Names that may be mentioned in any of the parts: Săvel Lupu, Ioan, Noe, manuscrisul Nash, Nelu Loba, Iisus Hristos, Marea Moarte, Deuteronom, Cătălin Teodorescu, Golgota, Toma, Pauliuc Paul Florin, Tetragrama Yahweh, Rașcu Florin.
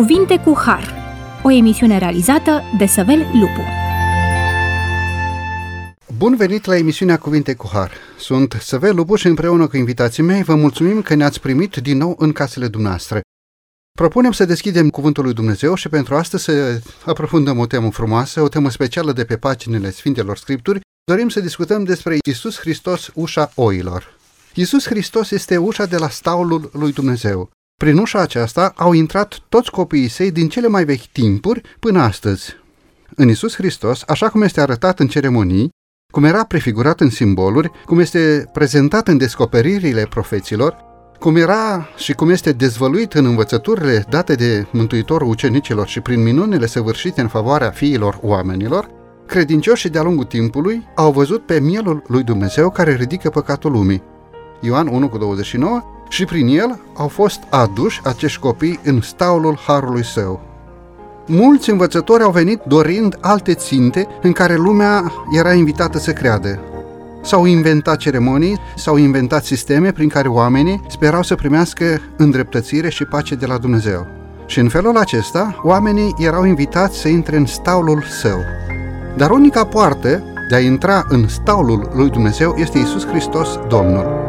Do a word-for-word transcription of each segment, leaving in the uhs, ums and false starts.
Cuvinte cu Har, o emisiune realizată de Săvel Lupu. Bun venit la emisiunea Cuvinte cu Har. Sunt Săvel Lupu și împreună cu invitații mei vă mulțumim că ne-ați primit din nou în casele dumneavoastră. Propunem să deschidem Cuvântul lui Dumnezeu și pentru astăzi să aprofundăm o temă frumoasă, o temă specială de pe paginile Sfintelor Scripturi. Dorim să discutăm despre Iisus Hristos, ușa oilor. Iisus Hristos este ușa de la staulul lui Dumnezeu. Prin ușa aceasta au intrat toți copiii săi din cele mai vechi timpuri până astăzi. În Iisus Hristos, așa cum este arătat în ceremonii, cum era prefigurat în simboluri, cum este prezentat în descoperirile profeților, cum era și cum este dezvăluit în învățăturile date de Mântuitorul ucenicilor și prin minunile săvârșite în favoarea fiilor oamenilor, credincioșii de-a lungul timpului au văzut pe mielul lui Dumnezeu care ridică păcatul lumii. Ioan unu douăzeci și nouă. Și prin el au fost aduși acești copii în staulul Harului Său. Mulți învățători au venit dorind alte ținte în care lumea era invitată să creadă. S-au inventat ceremonii, s-au inventat sisteme prin care oamenii sperau să primească îndreptățire și pace de la Dumnezeu. Și în felul acesta, oamenii erau invitați să intre în staulul Său. Dar unica poartă de a intra în staulul lui Dumnezeu este Iisus Hristos, Domnul.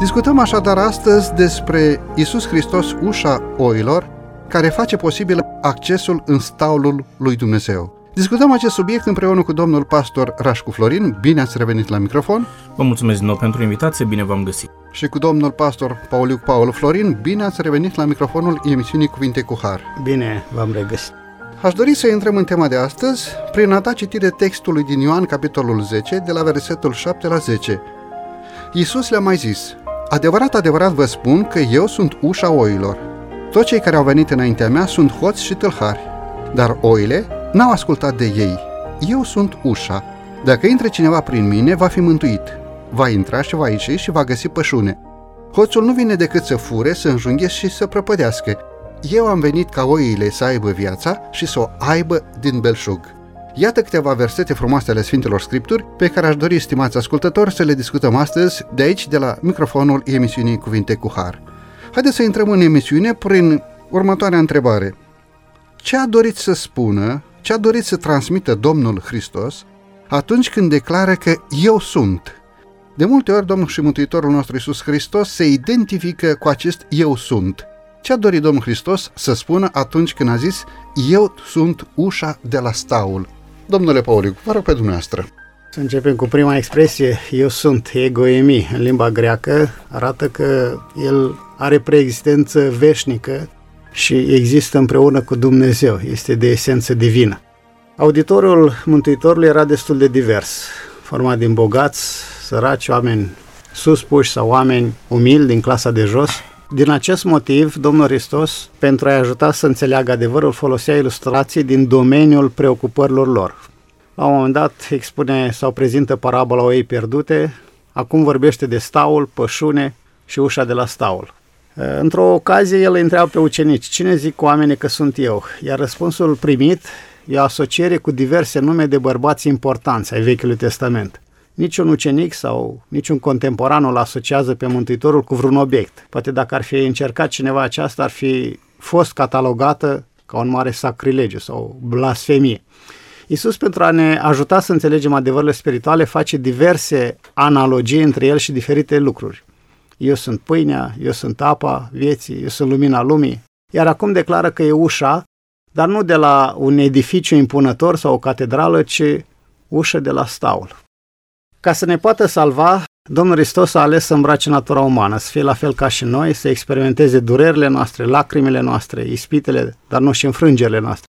Discutăm așadar astăzi despre Iisus Hristos, ușa oilor, care face posibil accesul în staulul lui Dumnezeu. Discutăm acest subiect împreună cu domnul pastor Rașcu Florin. Bine ați revenit la microfon! Vă mulțumesc din nou pentru invitație, bine v-am găsit! Și cu domnul pastor Pauliuc Paul Florin. Bine ați revenit la microfonul emisiunii Cuvinte cu Har! Bine v-am regăsit! Aș dori să intrăm în tema de astăzi prin a da citire textului din Ioan, capitolul zece, de la versetul șapte la zece. Iisus le-a mai zis: Adevărat, adevărat vă spun că eu sunt ușa oilor. Toți cei care au venit înaintea mea sunt hoți și tâlhari, dar oile n-au ascultat de ei. Eu sunt ușa. Dacă intre cineva prin mine, va fi mântuit. Va intra și va ieși și va găsi pășune. Hoțul nu vine decât să fure, să înjunghe și să prăpădească. Eu am venit ca oile să aibă viața și să o aibă din belșug. Iată câteva versete frumoase ale Sfintelor Scripturi pe care aș dori, stimați ascultători, să le discutăm astăzi de aici, de la microfonul emisiunii Cuvinte cu Har. Haideți să intrăm în emisiune prin următoarea întrebare. Ce a dorit să spună, ce a dorit să transmită Domnul Hristos atunci când declară că eu sunt? De multe ori Domnul și Mântuitorul nostru Iisus Hristos se identifică cu acest eu sunt. Ce a dorit Domnul Hristos să spună atunci când a zis eu sunt ușa de la staul? Domnule Pauliu, vă rog pe dumneavoastră. Să începem cu prima expresie, eu sunt, egoemi, în limba greacă, arată că el are preexistență veșnică și există împreună cu Dumnezeu, este de esență divină. Auditorul Mântuitorului era destul de divers, format din bogați, săraci, oameni suspuși sau oameni umili din clasa de jos. Din acest motiv, Domnul Hristos, pentru a-i ajuta să înțeleagă adevărul, folosea ilustrații din domeniul preocupărilor lor. La un moment dat expune sau prezintă parabola oii pierdute, acum vorbește de staul, pășune și ușa de la staul. Într-o ocazie, el întreabă pe ucenici: cine zic oamenii că sunt eu? Iar răspunsul primit e o asociere cu diverse nume de bărbați importanți ai Vechiului Testament. Niciun ucenic sau niciun contemporan îl asociază pe Mântuitorul cu vreun obiect. Poate dacă ar fi încercat cineva aceasta, ar fi fost catalogată ca un mare sacrilegiu sau blasfemie. Iisus, pentru a ne ajuta să înțelegem adevărurile spirituale, face diverse analogii între el și diferite lucruri. Eu sunt pâinea, eu sunt apa vieții, eu sunt lumina lumii. Iar acum declară că e ușa, dar nu de la un edificiu impunător sau o catedrală, ci ușa de la staul. Ca să ne poată salva, Domnul Hristos a ales să îmbrace natura umană, să fie la fel ca și noi, să experimenteze durerile noastre, lacrimile noastre, ispitele, dar nu și înfrângerile noastre.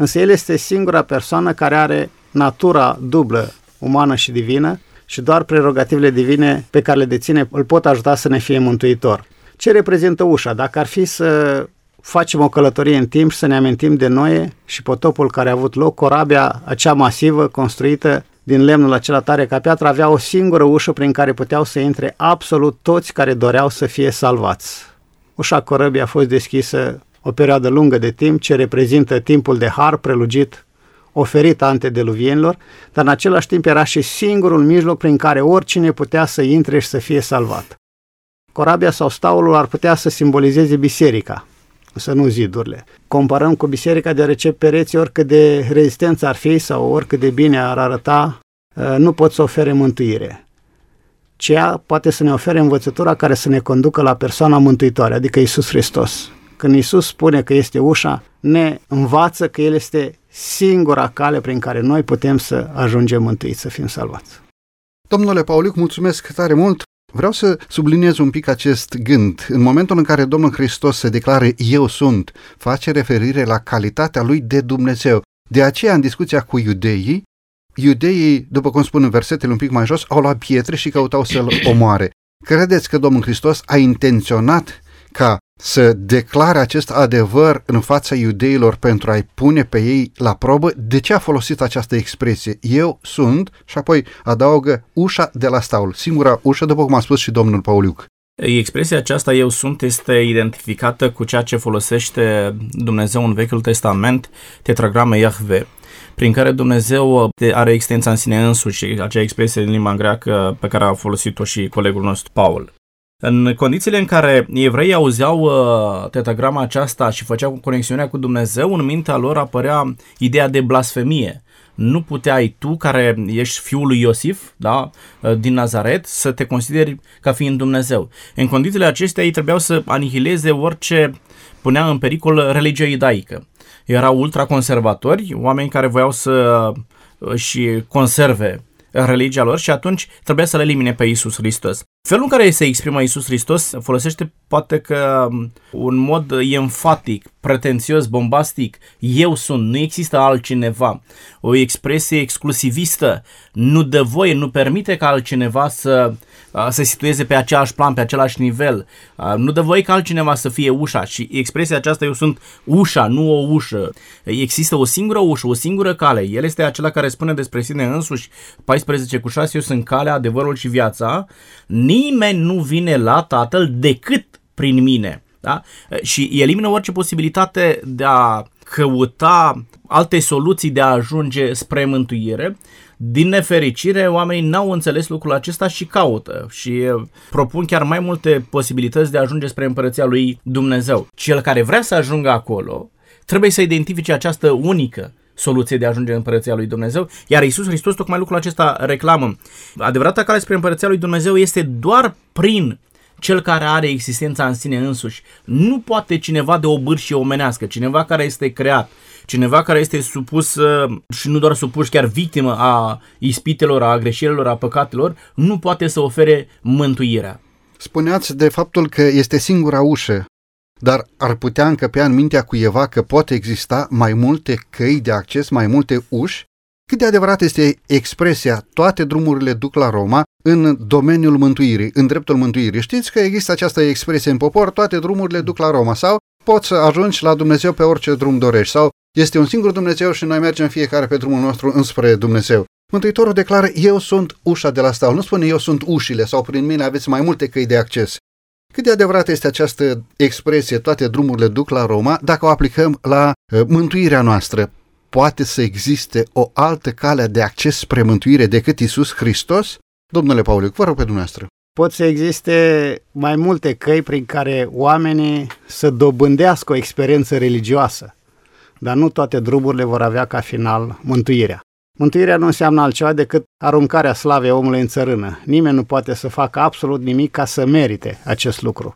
Însă el este singura persoană care are natura dublă, umană și divină, și doar prerogativele divine pe care le deține îl pot ajuta să ne fie mântuitor. Ce reprezintă ușa? Dacă ar fi să facem o călătorie în timp și să ne amintim de Noe și potopul care a avut loc, corabia acea masivă construită din lemnul acela tare ca piatră avea o singură ușă prin care puteau să intre absolut toți care doreau să fie salvați. Ușa corăbii a fost deschisă o perioadă lungă de timp ce reprezintă timpul de har prelugit oferit antediluvienilor, dar în același timp era și singurul mijloc prin care oricine putea să intre și să fie salvat. Corabia sau staulul ar putea să simbolizeze biserica, să nu zidurile. Comparăm cu biserica, deoarece pereții, oricât de rezistență ar fi sau oricât de bine ar arăta, nu pot să ofere mântuire. Ceea poate să ne ofere învățătura care să ne conducă la persoana mântuitoare, adică Iisus Hristos. Când Iisus spune că este ușa, ne învață că El este singura cale prin care noi putem să ajungem mântuiți, să fim salvați. Domnule Pauliuc, mulțumesc tare mult! Vreau să subliniez un pic acest gând. În momentul în care Domnul Hristos se declară Eu sunt, face referire la calitatea Lui de Dumnezeu. De aceea, în discuția cu iudeii, iudeii, după cum spun în versetele un pic mai jos, au luat pietre și căutau să-L omoare. Credeți că Domnul Hristos a intenționat ca să declare acest adevăr în fața iudeilor pentru a-i pune pe ei la probă? De ce a folosit această expresie? Eu sunt, și apoi adaugă ușa de la staul, singura ușă, după cum a spus și domnul Pauliuc. Expresia aceasta, eu sunt, este identificată cu ceea ce folosește Dumnezeu în Vechiul Testament, Tetragrama Yahweh, prin care Dumnezeu are existența în sine însuși, acea expresie din limba greacă pe care a folosit-o și colegul nostru Paul. În condițiile în care evreii auzeau uh, tetragrama aceasta și făceau conexiunea cu Dumnezeu, în mintea lor apărea ideea de blasfemie. Nu puteai tu, care ești fiul lui Iosif, da, din Nazaret, să te consideri ca fiind Dumnezeu. În condițiile acestea ei trebuiau să anihileze orice punea în pericol religia iudaică. Erau ultraconservatori, oameni care voiau să și conserve religia lor și atunci trebuia să le elimine pe Iisus Hristos. Felul în care se exprimă Iisus Hristos folosește poate că un mod enfatic, pretențios, bombastic. Eu sunt, nu există altcineva. O expresie exclusivistă, nu dă voie, nu permite ca altcineva să se situeze pe același plan, pe același nivel. Nu dă voie ca altcineva să fie ușa și expresia aceasta, eu sunt ușa, nu o ușă. Există o singură ușă, o singură cale. El este acela care spune despre sine însuși, paisprezece cu șase, eu sunt calea, adevărul și viața. Nimeni nu vine la Tatăl decât prin mine. Da? Și elimină orice posibilitate de a căuta alte soluții de a ajunge spre mântuire. Din nefericire, oamenii n-au înțeles lucrul acesta și caută și propun chiar mai multe posibilități de a ajunge spre împărăția lui Dumnezeu. Cel care vrea să ajungă acolo trebuie să identifice această unică soluție de a ajunge în împărăția lui Dumnezeu, iar Iisus Hristos tocmai lucrul acesta reclamă. Adevărata cale spre împărăția lui Dumnezeu este doar prin Cel care are existența în sine însuși. Nu poate cineva de o bârșie omenească, cineva care este creat, cineva care este supus și nu doar supus, chiar victimă a ispitelor, a greșelilor, a păcatelor, nu poate să ofere mântuirea. Spuneați de faptul că este singura ușă, dar ar putea încăpea în mintea cuiva că pot exista mai multe căi de acces, mai multe uși? Cât de adevărat este expresia toate drumurile duc la Roma în domeniul mântuirii, în dreptul mântuirii? Știți că există această expresie în popor, toate drumurile duc la Roma, sau poți să ajungi la Dumnezeu pe orice drum dorești, sau este un singur Dumnezeu și noi mergem fiecare pe drumul nostru înspre Dumnezeu. Mântuitorul declară, eu sunt ușa de la staul, nu spune eu sunt ușile sau prin mine aveți mai multe căi de acces. Cât de adevărat este această expresie, toate drumurile duc la Roma, dacă o aplicăm la mântuirea noastră? Poate să existe o altă cale de acces spre mântuire decât Iisus Hristos? Domnule Pauliuc, vă rog pe dumneavoastră. Pot să existe mai multe căi prin care oamenii să dobândească o experiență religioasă, dar nu toate drumurile vor avea ca final mântuirea. Mântuirea nu înseamnă altceva decât aruncarea slavei omului în țărână. Nimeni nu poate să facă absolut nimic ca să merite acest lucru.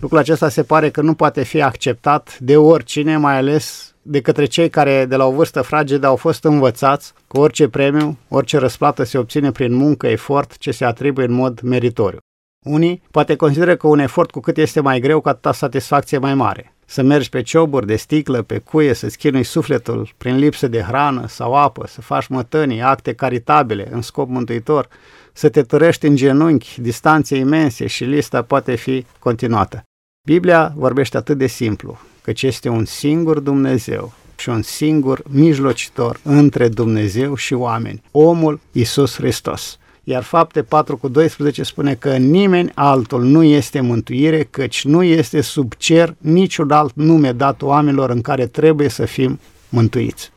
Lucrul acesta se pare că nu poate fi acceptat de oricine, mai ales de către cei care de la o vârstă fragedă au fost învățați că orice premiu, orice răsplată se obține prin muncă, efort, ce se atribuie în mod meritoriu. Unii poate consideră că un efort cu cât este mai greu, cu atâta satisfacție mai mare. Să mergi pe cioburi de sticlă, pe cuie, să-ți chinui sufletul prin lipsă de hrană sau apă, să faci mătănii, acte caritabile în scop mântuitor, să te târăști în genunchi, distanțe imense și lista poate fi continuată. Biblia vorbește atât de simplu, căci este un singur Dumnezeu și un singur mijlocitor între Dumnezeu și oameni, omul Iisus Hristos. Iar Fapte patru cu doisprezece spune că nimeni altul nu este mântuire, căci nu este sub cer niciun alt nume dat oamenilor în care trebuie să fim mântuiți.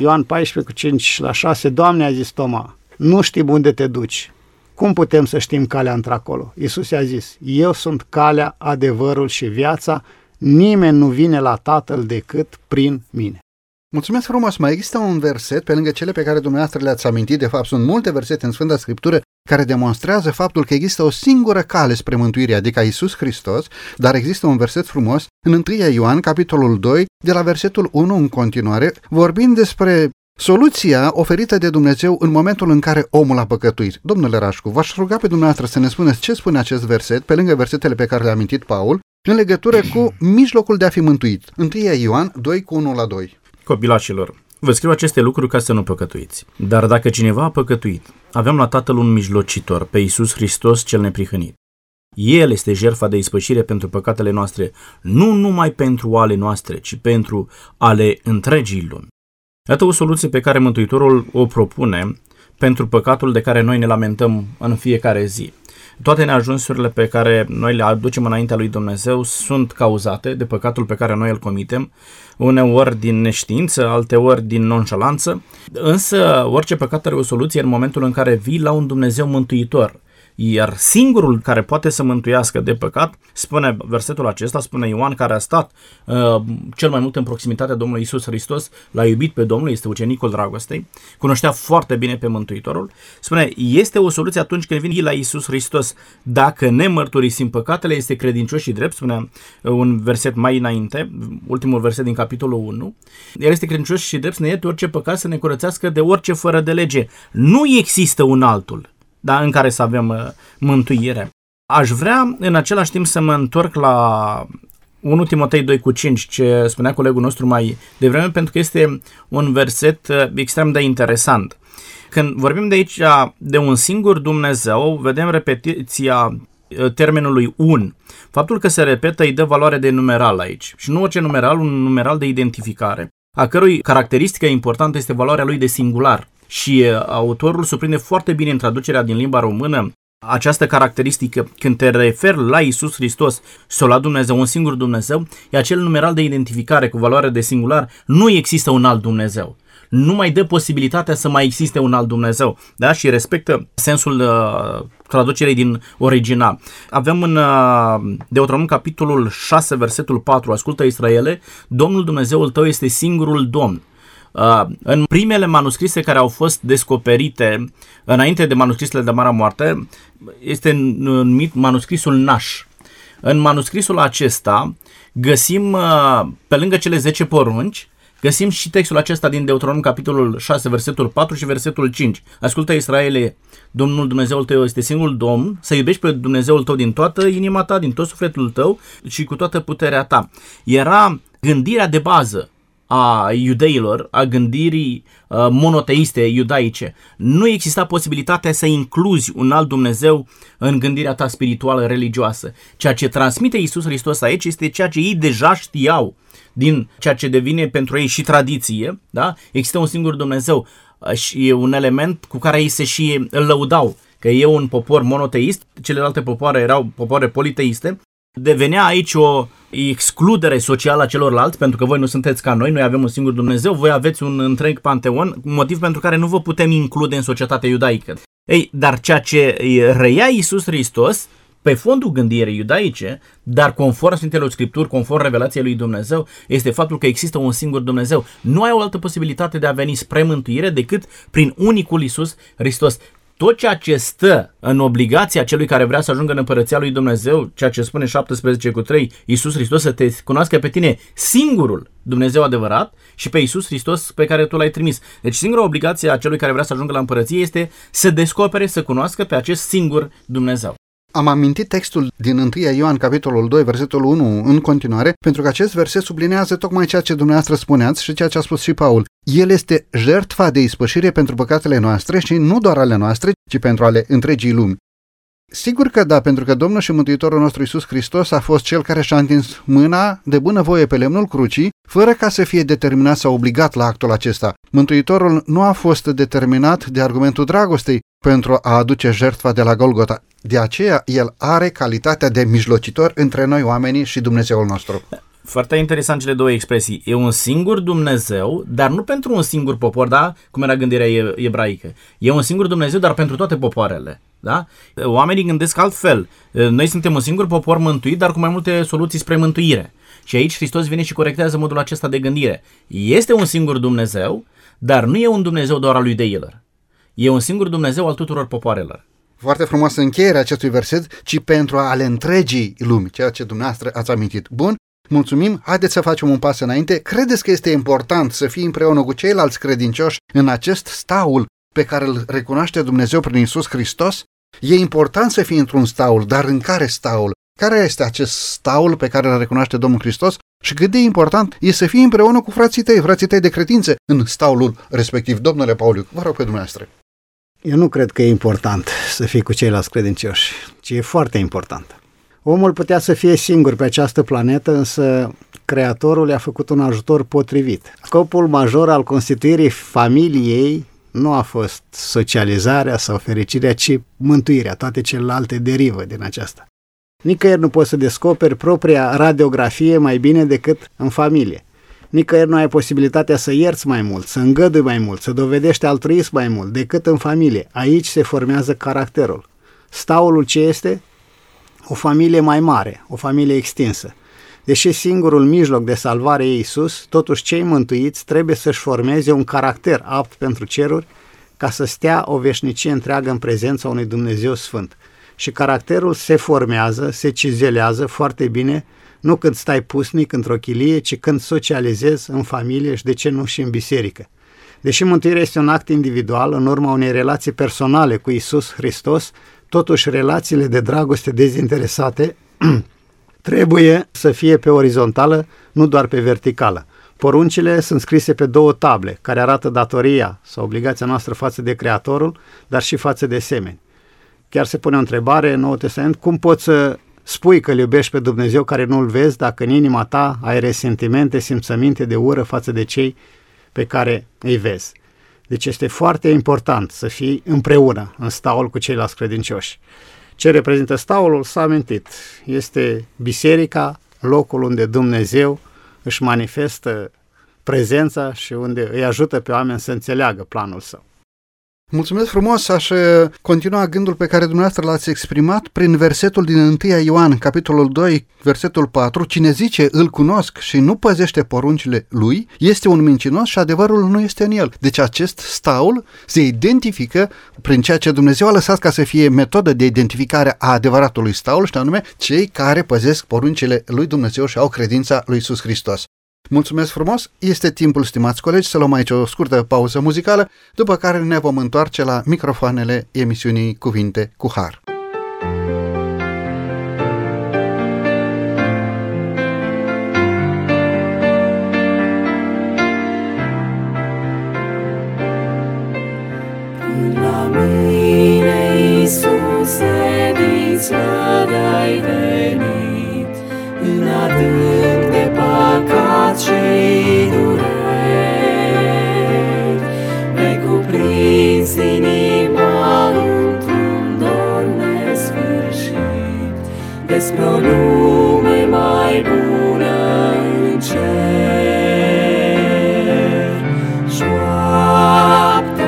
Ioan paisprezece cu cinci la șase, Doamne, a zis Toma, nu știm unde te duci. Cum putem să știm calea într-acolo? Iisus i-a zis, eu sunt calea, adevărul și viața, nimeni nu vine la Tatăl decât prin mine. Mulțumesc frumos! Mai există un verset, pe lângă cele pe care dumneavoastră le-ați amintit, de fapt sunt multe versete în Sfânta Scriptură care demonstrează faptul că există o singură cale spre mântuire, adică Iisus Hristos, dar există un verset frumos în întâi Ioan, capitolul doi, de la versetul unu în continuare, vorbind despre soluția oferită de Dumnezeu în momentul în care omul a păcătuit. Domnule Rașcu, v-aș ruga pe dumneavoastră să ne spuneți ce spune acest verset, pe lângă versetele pe care le-a amintit Paul, în legătură cu mijlocul de a fi mântuit. întâi Ioan doi cu unu la doi. Copilașilor, vă scriu aceste lucruri ca să nu păcătuiți. Dar dacă cineva a păcătuit, aveam la Tatăl un mijlocitor, pe Iisus Hristos cel neprihănit. El este jertfa de ispășire pentru păcatele noastre, nu numai pentru ale noastre, ci pentru ale întregii lumi. Iată o soluție pe care Mântuitorul o propune pentru păcatul de care noi ne lamentăm în fiecare zi. Toate neajunsurile pe care noi le aducem înaintea lui Dumnezeu sunt cauzate de păcatul pe care noi îl comitem, uneori din neștiință, alteori din nonșalanță, însă orice păcat are o soluție în momentul în care vii la un Dumnezeu mântuitor, iar singurul care poate să mântuiască de păcat, spune versetul acesta, spune Ioan, care a stat uh, cel mai mult în proximitatea Domnului Iisus Hristos, l-a iubit pe Domnul, este ucenicul dragostei, cunoștea foarte bine pe Mântuitorul, spune, este o soluție atunci când vin la Iisus Hristos, dacă ne mărturisim păcatele, este credincios și drept, spunea un verset mai înainte, ultimul verset din capitolul unu, el este credincios și drept, ne ierte orice păcat, să ne curățească de orice fără de lege, nu există un altul, da, în care să avem uh, mântuire. Aș vrea în același timp să mă întorc la întâi Timotei doi cu cinci, ce spunea colegul nostru mai devreme, pentru că este un verset uh, extrem de interesant. Când vorbim de aici de un singur Dumnezeu, vedem repetiția uh, termenului un. Faptul că se repetă îi dă valoare de numeral aici. Și nu orice numeral, un numeral de identificare, a cărui caracteristică importantă este valoarea lui de singular. Și autorul surprinde foarte bine în traducerea din limba română această caracteristică. Când te referi la Iisus Hristos sau la Dumnezeu, un singur Dumnezeu, e acel numeral de identificare cu valoare de singular, nu există un alt Dumnezeu. Nu mai dă posibilitatea să mai existe un alt Dumnezeu, da? Și respectă sensul uh, traducerei din original. Avem în uh, Deuteronom capitolul șase, versetul patru, ascultă Israele, Domnul Dumnezeul tău este singurul Domn. Uh, în primele manuscrise care au fost descoperite înainte de manuscrisele de Marea Moarte, este numit manuscrisul Nash. În manuscrisul acesta găsim, uh, pe lângă cele zece porunci, găsim și textul acesta din Deuteronom capitolul șase, versetul patru și versetul cinci. Ascultă Israele, Domnul Dumnezeul tău este singurul Domn, să iubești pe Dumnezeul tău din toată inima ta, din tot sufletul tău și cu toată puterea ta. Era gândirea de bază a iudeilor, a gândirii uh, monoteiste iudaice. Nu exista posibilitatea să incluzi un alt Dumnezeu în gândirea ta spirituală, religioasă. Ceea ce transmite Iisus Hristos aici este ceea ce ei deja știau din ceea ce devine pentru ei și tradiție. Da? Există un singur Dumnezeu și un element cu care ei se și îl lăudau, că e un popor monoteist, celelalte popoare erau popoare politeiste. Devenea aici o excludere socială a celorlalți, pentru că voi nu sunteți ca noi, noi avem un singur Dumnezeu, voi aveți un întreg panteon, motiv pentru care nu vă putem include în societatea iudaică. Ei, dar ceea ce reia Iisus Hristos, pe fondul gândirii iudaice, dar conform Sfintelor Scripturi, conform revelației lui Dumnezeu, este faptul că există un singur Dumnezeu. Nu ai o altă posibilitate de a veni spre mântuire decât prin unicul Iisus Hristos. Tot ceea ce stă în obligația celui care vrea să ajungă în împărăția lui Dumnezeu, ceea ce spune șaptesprezece cu trei, Iisus Hristos să te cunoască pe tine singurul Dumnezeu adevărat și pe Iisus Hristos pe care tu l-ai trimis. Deci singura obligație a celui care vrea să ajungă la împărăție este să descopere, să cunoască pe acest singur Dumnezeu. Am amintit textul din întâi Ioan, capitolul doi, versetul unu, în continuare, pentru că acest verset sublinează tocmai ceea ce dumneavoastră spuneați și ceea ce a spus și Paul. El este jertfa de ispășire pentru păcatele noastre și nu doar ale noastre, ci pentru ale întregii lumi. Sigur că da, pentru că Domnul și Mântuitorul nostru Iisus Hristos a fost cel care și-a întins mâna de bunăvoie pe lemnul crucii, fără ca să fie determinat sau obligat la actul acesta. Mântuitorul nu a fost determinat de argumentul dragostei, pentru a aduce jertfa de la Golgota. De aceea el are calitatea de mijlocitor între noi oamenii și Dumnezeul nostru. Foarte interesant cele două expresii. E un singur Dumnezeu, dar nu pentru un singur popor, da? Cum era gândirea ebraică. E un singur Dumnezeu, dar pentru toate popoarele. Da? Oamenii gândesc altfel. Noi suntem un singur popor mântuit, dar cu mai multe soluții spre mântuire. Și aici Hristos vine și corectează modul acesta de gândire. Este un singur Dumnezeu, dar nu e un Dumnezeu doar al lui iudeilor. E un singur Dumnezeu al tuturor popoarelor. Foarte frumoasă încheierea acestui verset, ci pentru ale întregii lumi, ceea ce dumneavoastră ați amintit. Bun, mulțumim, haideți să facem un pas înainte. Credeți că este important să fii împreună cu ceilalți credincioși în acest staul pe care îl recunoaște Dumnezeu prin Iisus Hristos? E important să fii într-un staul, dar în care staul? Care este acest staul pe care îl recunoaște Domnul Hristos? Și cât de important e să fii împreună cu frații tăi, frații tăi de credință în staulul respectiv. Domnule Pauliuc, vă rog pe dumneavoastră. Eu nu cred că e important să fii cu ceilalți credincioși, ci e foarte important. Omul putea să fie singur pe această planetă, însă Creatorul i-a făcut un ajutor potrivit. Scopul major al constituirii familiei nu a fost socializarea sau fericirea, ci mântuirea, toate celelalte derivă din aceasta. Nicăieri nu poți să descoperi propria radiografie mai bine decât în familie. Nicăieri nu ai posibilitatea să ierți mai mult, să îngădui mai mult, să dovedești altruism mai mult decât în familie. Aici se formează caracterul. Staulul ce este? O familie mai mare, o familie extinsă. Deși singurul mijloc de salvare e Iisus, totuși cei mântuiți trebuie să-și formeze un caracter apt pentru ceruri ca să stea o veșnicie întreagă în prezența unui Dumnezeu Sfânt. Și caracterul se formează, se cizelează foarte bine, nu când stai pusnic într-o chilie, ci când socializezi în familie și de ce nu și în biserică. Deși mântuirea este un act individual, în urma unei relații personale cu Iisus Hristos, totuși relațiile de dragoste dezinteresate trebuie să fie pe orizontală, nu doar pe verticală. Poruncile sunt scrise pe două table, care arată datoria sau obligația noastră față de Creatorul, dar și față de semeni. Chiar se pune o întrebare în Noul Testament, cum poți să spui că îl iubești pe Dumnezeu care nu-L vezi dacă în inima ta ai resentimente, simțăminte de ură față de cei pe care îi vezi? Deci este foarte important să fii împreună în staul cu ceilalți credincioși. Ce reprezintă staulul? S-a amintit. Este biserica, locul unde Dumnezeu își manifestă prezența și unde îi ajută pe oameni să înțeleagă planul său. Mulțumesc frumos, aș continua gândul pe care dumneavoastră l-ați exprimat prin versetul din întâi Ioan, capitolul doi, versetul patru. Cine zice, îl cunosc și nu păzește poruncile lui, este un mincinos și adevărul nu este în el. Deci acest staul se identifică prin ceea ce Dumnezeu a lăsat ca să fie metodă de identificare a adevăratului staul, și anume cei care păzesc poruncile lui Dumnezeu și au credința lui Iisus Hristos. Mulțumesc frumos! Este timpul, stimați colegi, să luăm aici o scurtă pauză muzicală, după care ne vom întoarce la microfoanele emisiunii Cuvinte cu Har. La mine, Iisuse, din țări ai venit, în adânc de păcat și dureri, mi-ai cuprins inima într-un dor nesfârșit, despre o lume mai bună în cer. Șoapta,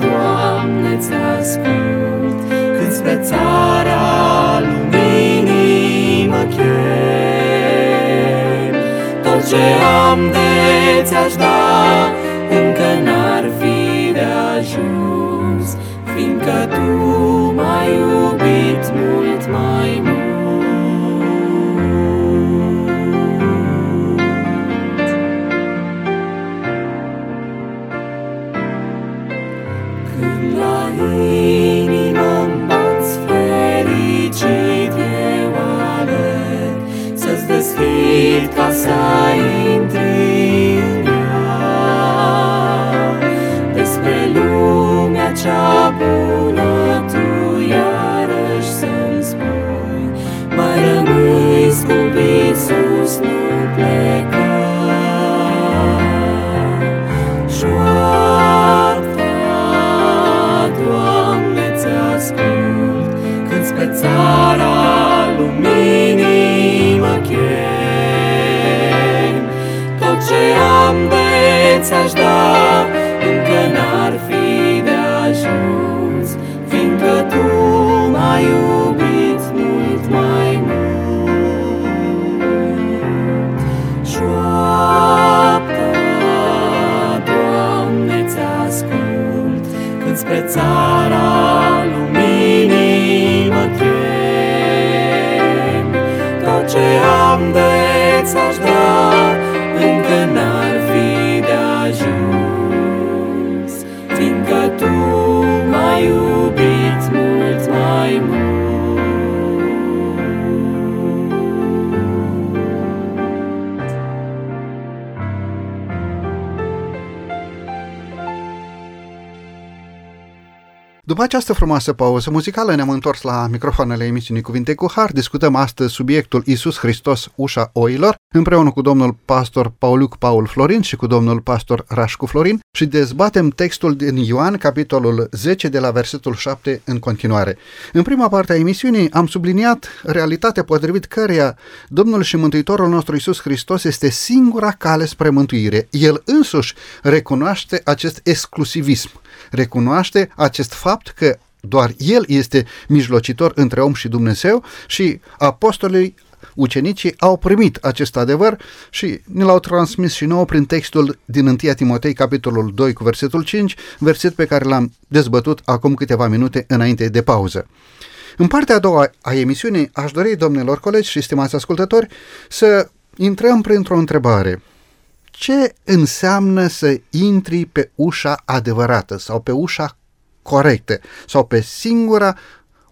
Doamne, ți-ascult, când spre țara luminii mă chem. Ce am de ți-aș da, încă n-ar fi de ajuns, fiindcă Tu m-ai iubit mult mai mult. Când la inimă-mi bați fericit, eu aleg să-ți deschid ca să intri în ea. luminii mă chem. Tot ce am de ți-aș da, încă n-ar fi de ajuns, fiindcă Tu m-ai iubit mult mai mult. Șoaptă, Doamne, ți-ascult când spre țara luminii mă chem. Tot ce am de ți-aș da, încă n-ar fi de ajuns, fiindcă Tu m-ai iubit mult mai mult. După această frumoasă pauză muzicală ne-am întors la microfoanele emisiunii Cuvinte cu Har. Discutăm astăzi subiectul Iisus Hristos, ușa oilor, împreună cu domnul pastor Pauliuc Paul Florin și cu domnul pastor Rașcu Florin, și dezbatem textul din Ioan, capitolul zece, de la versetul șapte în continuare. În prima parte a emisiunii am subliniat realitatea potrivit căreia Domnul și Mântuitorul nostru Iisus Hristos este singura cale spre mântuire. El însuși recunoaște acest exclusivism, recunoaște acest fapt că doar El este mijlocitor între om și Dumnezeu, și apostolii, ucenicii au primit acest adevăr și ne l-au transmis și nouă prin textul din întâi Timotei, capitolul doi, cu versetul cinci, verset pe care l-am dezbătut acum câteva minute înainte de pauză. În partea a doua a emisiunii aș dori, domnilor colegi și stimați ascultători, să intrăm printr-o întrebare. Ce înseamnă să intri pe ușa adevărată sau pe ușa corectă sau pe singura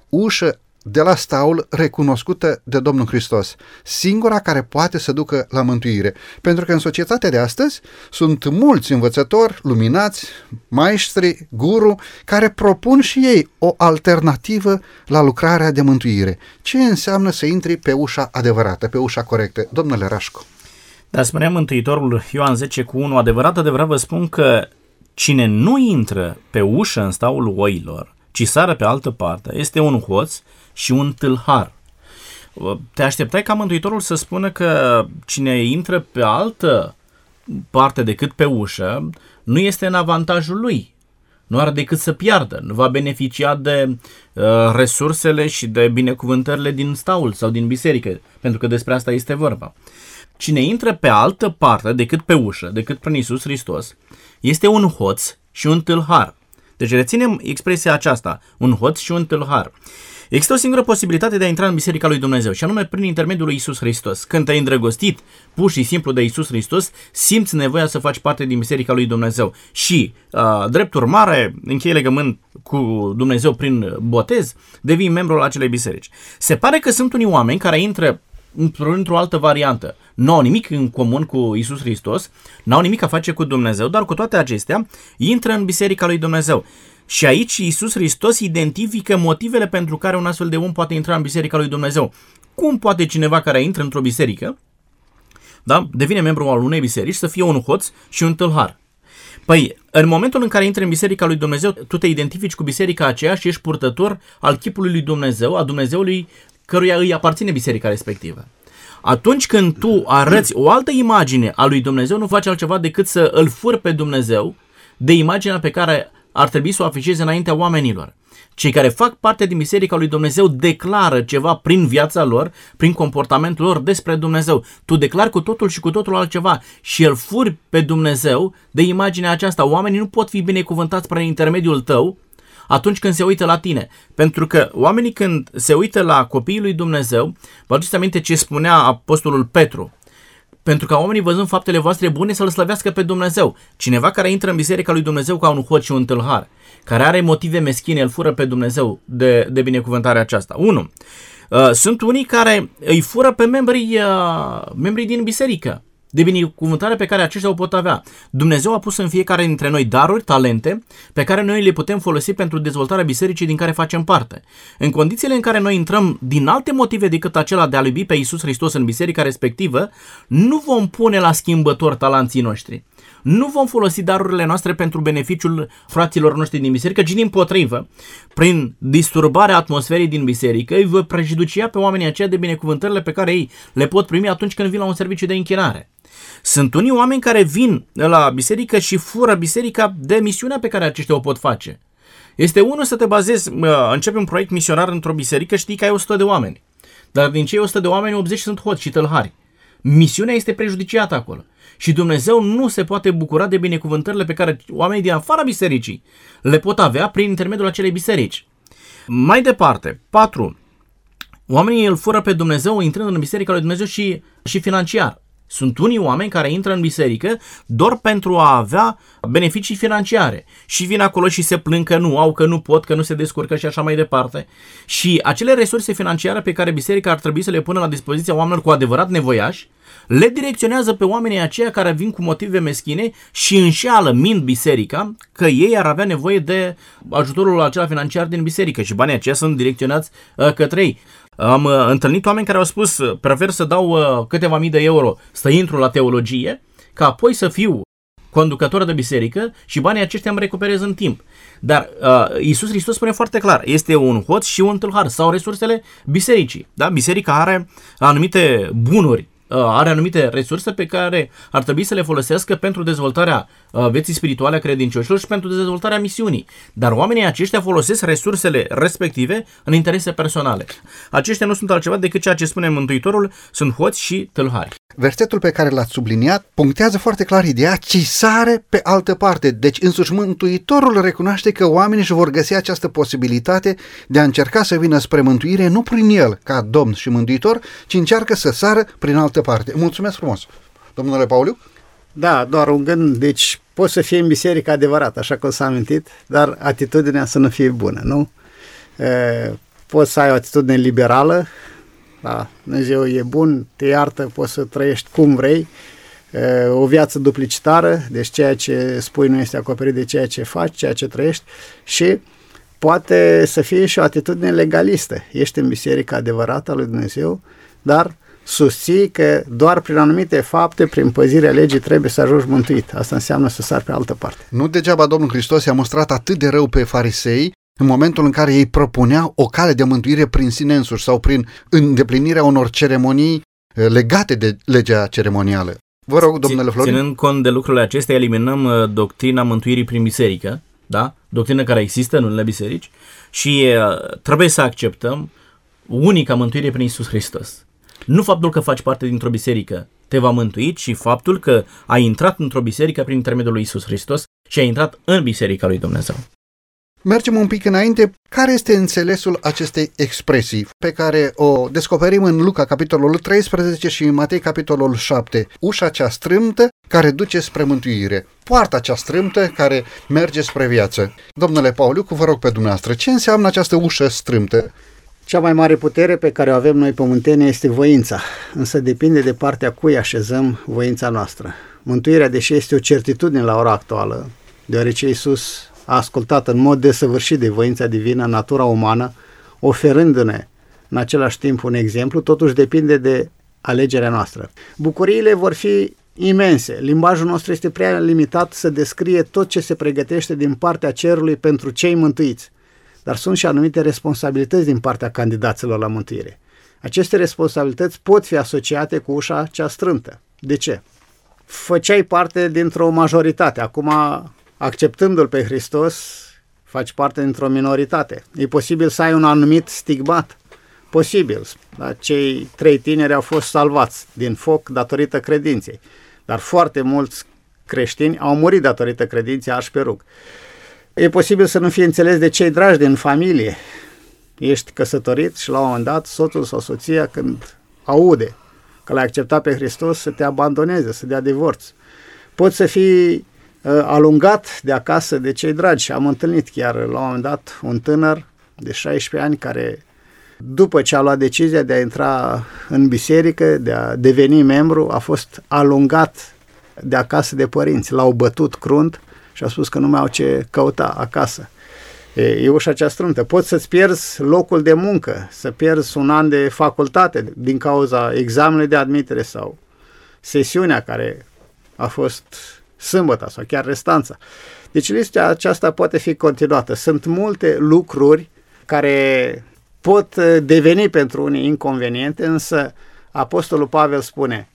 ușă de la staul recunoscută de Domnul Hristos, singura care poate să ducă la mântuire? Pentru că în societatea de astăzi sunt mulți învățători, luminați, maestri, guru, care propun și ei o alternativă la lucrarea de mântuire. Ce înseamnă să intri pe ușa adevărată, pe ușa corectă? Domnule Rașcu. Dar spunea Mântuitorul Ioan zece cu unu, adevărat, adevărat vă spun că cine nu intră pe ușă în staul oilor, ci sară pe altă parte, este un hoț și un tâlhar. Te așteptai ca Mântuitorul să spună că cine intră pe altă parte decât pe ușă nu este în avantajul lui, nu are decât să piardă, nu va beneficia de uh, resursele și de binecuvântările din staul sau din biserică, pentru că despre asta este vorba. Cine intră pe altă parte decât pe ușă, decât prin Iisus Hristos, este un hoț și un tâlhar. Deci reținem expresia aceasta, un hoț și un tâlhar. Există o singură posibilitate de a intra în Biserica lui Dumnezeu, și anume prin intermediul lui Iisus Hristos. Când te-ai îndrăgostit pur și simplu de Iisus Hristos, simți nevoia să faci parte din Biserica lui Dumnezeu și, a, drept urmare, închei legământ cu Dumnezeu prin botez, devii membrul acelei biserici. Se pare că sunt unii oameni care intră într-o altă variantă. Nu au nimic în comun cu Iisus Hristos, n-au nimic a face cu Dumnezeu, dar cu toate acestea intră în Biserica lui Dumnezeu. Și aici Iisus Hristos identifică motivele pentru care un astfel de om poate intra în Biserica lui Dumnezeu. Cum poate cineva care intră într-o biserică, da, devine membru al unei biserici, să fie un hoț și un tâlhar? Păi, în momentul în care intri în Biserica lui Dumnezeu, tu te identifici cu biserica aceea și ești purtător al chipului lui Dumnezeu, a Dumnezeului căruia îi aparține biserica respectivă. Atunci când tu arăți o altă imagine a lui Dumnezeu, nu faci altceva decât să îl furi pe Dumnezeu de imaginea pe care ar trebui să o afișeze înaintea oamenilor. Cei care fac parte din biserica lui Dumnezeu declară ceva prin viața lor, prin comportamentul lor despre Dumnezeu. Tu declari cu totul și cu totul altceva și îl furi pe Dumnezeu de imaginea aceasta. Oamenii nu pot fi binecuvântați prin intermediul tău atunci când se uită la tine. Pentru că oamenii când se uită la copiii lui Dumnezeu, vă aduceți aminte ce spunea apostolul Petru? Pentru ca oamenii, văzând faptele voastre bune, să-L slăvească pe Dumnezeu. Cineva care intră în biserica lui Dumnezeu ca un hoț și un tâlhar, care are motive meschine, îl fură pe Dumnezeu de, de binecuvântarea aceasta. unu. Sunt unii care îi fură pe membrii, membrii din biserică de binecuvântare pe care aceștia o pot avea. Dumnezeu a pus în fiecare dintre noi daruri, talente, pe care noi le putem folosi pentru dezvoltarea bisericii din care facem parte. În condițiile în care noi intrăm din alte motive decât acela de a-L iubi pe Iisus Hristos în biserica respectivă, nu vom pune la schimbător talanții noștri. Nu vom folosi darurile noastre pentru beneficiul fraților noștri din biserică, ci dimpotrivă, prin disturbarea atmosferei din biserică, îi vă prejudicia pe oamenii aceia de binecuvântările pe care ei le pot primi atunci când vin la un serviciu de închinare. Sunt unii oameni care vin la biserică și fură biserica de misiunea pe care aceștia o pot face. Este unul să te bazezi, începi un proiect misionar într-o biserică, știi că ai o sută de oameni. Dar din cei o sută de oameni, optzeci sunt hoți și tălhari. Misiunea este prejudiciată acolo. Și Dumnezeu nu se poate bucura de binecuvântările pe care oamenii din afara bisericii le pot avea prin intermediul acelei biserici. Mai departe, patru. Oamenii îl fură pe Dumnezeu intrând în biserica lui Dumnezeu și, și financiar. Sunt unii oameni care intră în biserică doar pentru a avea beneficii financiare și vin acolo și se plâng că nu au, că nu pot, că nu se descurcă și așa mai departe. Și acele resurse financiare pe care biserica ar trebui să le pună la dispoziția oamenilor cu adevărat nevoiași, le direcționează pe oamenii aceia care vin cu motive meschine și înșeală, mint biserica, că ei ar avea nevoie de ajutorul acela financiar din biserică și banii aceia sunt direcționați către ei. Am întâlnit oameni care au spus, prefer să dau câteva mii de euro să intru la teologie, ca apoi să fiu conducător de biserică și banii aceștia îmi recuperez în timp. Dar uh, Iisus Hristos spune foarte clar, este un hoț și un tâlhar sau resursele bisericii. Da? Biserica are anumite bunuri, uh, are anumite resurse pe care ar trebui să le folosească pentru dezvoltarea uh, vieții spirituale a credincioșilor și pentru dezvoltarea misiunii. Dar oamenii aceștia folosesc resursele respective în interese personale. Aceștia nu sunt altceva decât ceea ce spune Mântuitorul, sunt hoți și tâlhari. Versetul pe care l-ați subliniat punctează foarte clar ideea cisare pe altă parte. Deci însuși Mântuitorul recunoaște că oamenii își vor găsi această posibilitate de a încerca să vină spre mântuire nu prin el ca Domn și Mântuitor, ci încearcă să sară prin altă parte. Mulțumesc frumos! Domnule Pauliuc? Da, doar un gând. Deci poți să fii în biserică adevărat, așa cum s-a amintit, dar atitudinea să nu fie bună, nu? E, poți să ai o atitudine liberală, da, Dumnezeu e bun, te iartă, poți să trăiești cum vrei, e, o viață duplicitară, deci ceea ce spui nu este acoperit de ceea ce faci, ceea ce trăiești și poate să fie și o atitudine legalistă. Ești în biserica adevărată a lui Dumnezeu, dar susții că doar prin anumite fapte, prin păzirea legii, trebuie să ajungi mântuit. Asta înseamnă să sari pe altă parte. Nu degeaba Domnul Hristos i-a mostrat atât de rău pe farisei, în momentul în care ei propuneau o cale de mântuire prin sine însuși sau prin îndeplinirea unor ceremonii legate de legea ceremonială. Vă rog, domnule Florin. Ținând cont de lucrurile acestea, eliminăm doctrina mântuirii prin biserică, da? Doctrina care există în unele biserici și trebuie să acceptăm unica mântuire prin Iisus Hristos. Nu faptul că faci parte dintr-o biserică te va mântui, ci faptul că ai intrat într-o biserică prin intermediul lui Iisus Hristos și ai intrat în biserica lui Dumnezeu. Mergem un pic înainte. Care este înțelesul acestei expresii pe care o descoperim în Luca, capitolul treisprezece și în Matei, capitolul șapte? Ușa cea strâmtă care duce spre mântuire. Poarta cea strâmtă care merge spre viață. Domnule Pauliuc, vă rog pe dumneavoastră, ce înseamnă această ușă strâmtă? Cea mai mare putere pe care o avem noi pământeni este voința, însă depinde de partea cui așezăm voința noastră. Mântuirea, deși este o certitudine la ora actuală, deoarece Iisus a ascultat în mod desăvârșit de voința divină, natura umană, oferându-ne în același timp un exemplu, totuși depinde de alegerea noastră. Bucuriile vor fi imense. Limbajul nostru este prea limitat să descrie tot ce se pregătește din partea cerului pentru cei mântuiți, dar sunt și anumite responsabilități din partea candidaților la mântuire. Aceste responsabilități pot fi asociate cu ușa cea strâmtă. De ce? Făceai parte dintr-o majoritate. Acum, acceptându-L pe Hristos, faci parte dintr-o minoritate. E posibil să ai un anumit stigmat. Posibil. Da? Cei trei tineri au fost salvați din foc datorită credinței. Dar foarte mulți creștini au murit datorită credinței arși pe rug. E posibil să nu fie înțeles de cei dragi din familie. Ești căsătorit și la un moment dat soțul sau soția, când aude că l-ai acceptat pe Hristos, să te abandoneze, să dea divorț. Poți să fii alungat de acasă de cei dragi. Am întâlnit chiar la un moment dat un tânăr de șaisprezece ani care, după ce a luat decizia de a intra în biserică, de a deveni membru, a fost alungat de acasă de părinți. L-au bătut crunt și a spus că nu mai au ce căuta acasă. E, e ușa cea strâmtă. Poți să-ți pierzi locul de muncă, să pierzi un an de facultate din cauza examenului de admitere sau sesiunea care a fost sâmbăta sau chiar restanța. Deci lista aceasta poate fi continuată. Sunt multe lucruri care pot deveni pentru unii inconveniente, însă Apostolul Pavel spune,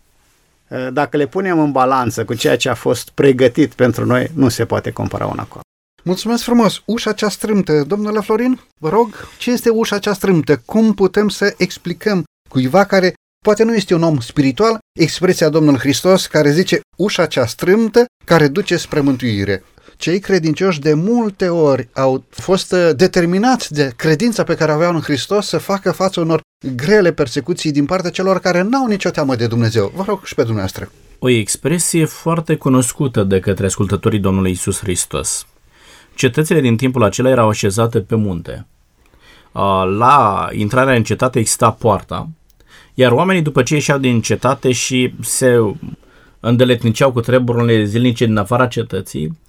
dacă le punem în balanță cu ceea ce a fost pregătit pentru noi, nu se poate compara una cu alta. Mulțumesc frumos! Ușa cea strâmtă, domnule Florin, vă rog, ce este ușa cea strâmtă? Cum putem să explicăm cuiva care poate nu este un om spiritual expresia Domnului Hristos care zice ușa cea strâmtă care duce spre mântuire? Cei credincioși de multe ori au fost determinați de credința pe care aveau în Hristos să facă față unor grele persecuții din partea celor care n-au nicio teamă de Dumnezeu. Vă rog și pe dumneavoastră. O expresie foarte cunoscută de către ascultătorii Domnului Iisus Hristos. Cetățile din timpul acela erau așezate pe munte. La intrarea în cetate exista poarta, iar oamenii după ce ieșeau din cetate și se îndeletniceau cu treburile zilnice din afara cetății,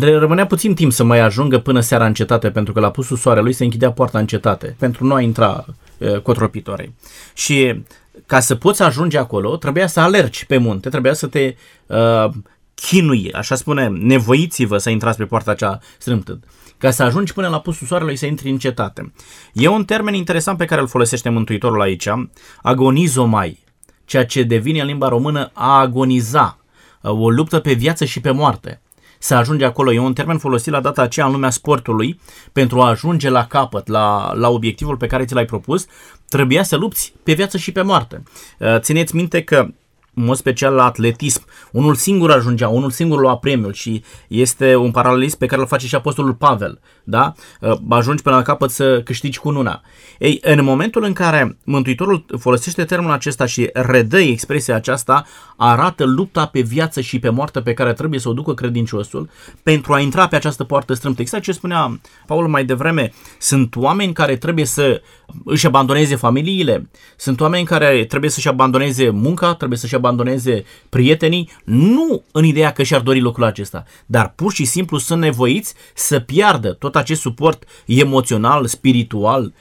le rămânea puțin timp să mai ajungă până seara în cetate, pentru că la pusul soarelui se închidea poarta în cetate, pentru nu a intra cotropitorii. Și ca să poți ajunge acolo, trebuia să alergi pe munte, trebuia să te uh, chinui, așa spune, nevoiți-vă să intrați pe poarta cea strâmtă, ca să ajungi până la pusul soarelui să intri în cetate. E un termen interesant pe care îl folosește Mântuitorul aici, agonizomai, ceea ce devine în limba română a agoniza, o luptă pe viață și pe moarte. Să ajunge acolo. E un termen folosit la data aceea în lumea sportului pentru a ajunge la capăt, la, la obiectivul pe care ți l-ai propus, trebuia să lupți pe viață și pe moarte. Țineți minte că, în mod special la atletism, unul singur ajungea, unul singur lua premiul și este un paralelism pe care îl face și Apostolul Pavel. Da? Ajungi până la capăt să câștigi cununa. Ei, în momentul în care Mântuitorul folosește termenul acesta și redă expresia aceasta, arată lupta pe viață și pe moarte pe care trebuie să o ducă credinciosul pentru a intra pe această poartă strâmtă. Exact ce spunea Paul mai devreme, sunt oameni care trebuie să își abandoneze familiile, sunt oameni care trebuie să-și abandoneze munca, trebuie să-și abandoneze prietenii, nu în ideea că și-ar dori locul acesta, dar pur și simplu sunt nevoiți să piardă tot acest suport emoțional, spiritual,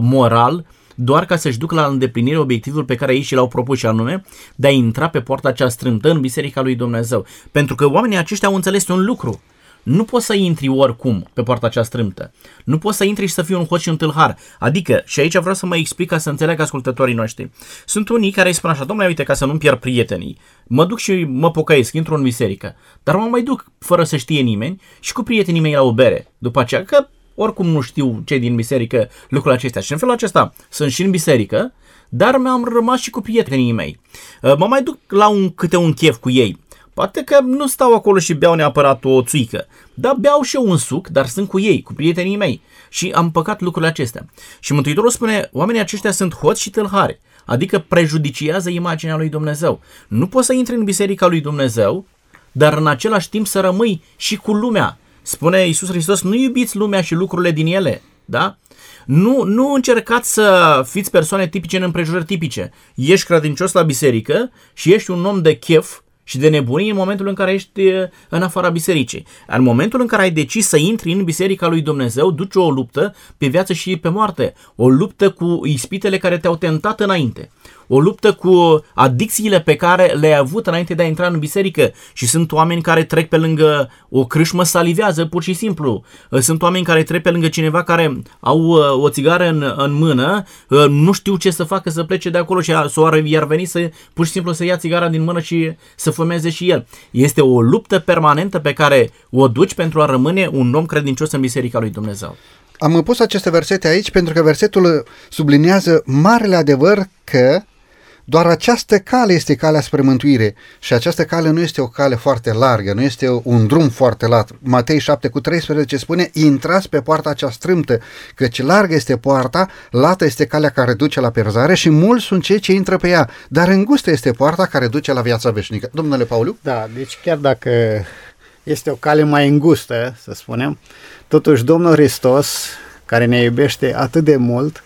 moral, doar ca să-și ducă la îndeplinire obiectivul pe care ei și l-au propus, și anume de a intra pe poarta cea strâmtă în biserica lui Dumnezeu. Pentru că oamenii aceștia au înțeles un lucru. Nu poți să intri oricum pe poarta cea strâmtă. Nu poți să intri și să fii un hoț și un tâlhar. Adică, și aici vreau să mă explic ca să înțeleagă ascultătorii noștri. Sunt unii care îi spun așa, domnule, uite, ca să nu-mi pierd prietenii, mă duc și mă pocăiesc, intru în biserică, dar mă mai duc fără să știe nimeni și cu prietenii mei la o bere. După aceea, că oricum nu știu cei din biserică lucrul acesta. Și în felul acesta sunt și în biserică, dar mi-am rămas și cu prietenii mei. Mă mai duc la un, câte un chef cu ei. Poate că nu stau acolo și beau neapărat o țuică, dar beau și eu un suc, dar sunt cu ei, cu prietenii mei. Și am păcat lucrurile acestea. Și Mântuitorul spune, oamenii aceștia sunt hoți și tâlhari, adică prejudiciază imaginea lui Dumnezeu. Nu poți să intri în biserica lui Dumnezeu, dar în același timp să rămâi și cu lumea. Spune Iisus Hristos, nu iubiți lumea și lucrurile din ele, da? Nu, nu încercați să fiți persoane tipice în împrejurări tipice. Ești credincios la biserică și ești un om de chef și de nebunii în momentul în care ești în afara bisericii. În momentul în care ai decis să intri în biserica lui Dumnezeu, duci o luptă pe viață și pe moarte. O luptă cu ispitele care te-au tentat înainte. O luptă cu adicțiile pe care le-ai avut înainte de a intra în biserică. Și sunt oameni care trec pe lângă o crâșmă, salivează pur și simplu. Sunt oameni care trec pe lângă cineva care au o țigară în, în mână, nu știu ce să facă, să plece de acolo și i-ar veni să, pur și simplu să ia țigara din mână și să fumeze și el. Este o luptă permanentă pe care o duci pentru a rămâne un om credincios în biserica lui Dumnezeu. Am pus aceste versete aici pentru că versetul subliniază marele adevăr că doar această cale este calea spre mântuire și această cale nu este o cale foarte largă, nu este un drum foarte lat. Matei șapte treisprezece spune, intrați pe poarta cea strâmtă, căci largă este poarta, lată este calea care duce la pierzare și mulți sunt cei ce intră pe ea, dar îngustă este poarta care duce la viața veșnică. Domnule Pauliu? Da, deci chiar dacă este o cale mai îngustă, să spunem, totuși Domnul Hristos, care ne iubește atât de mult,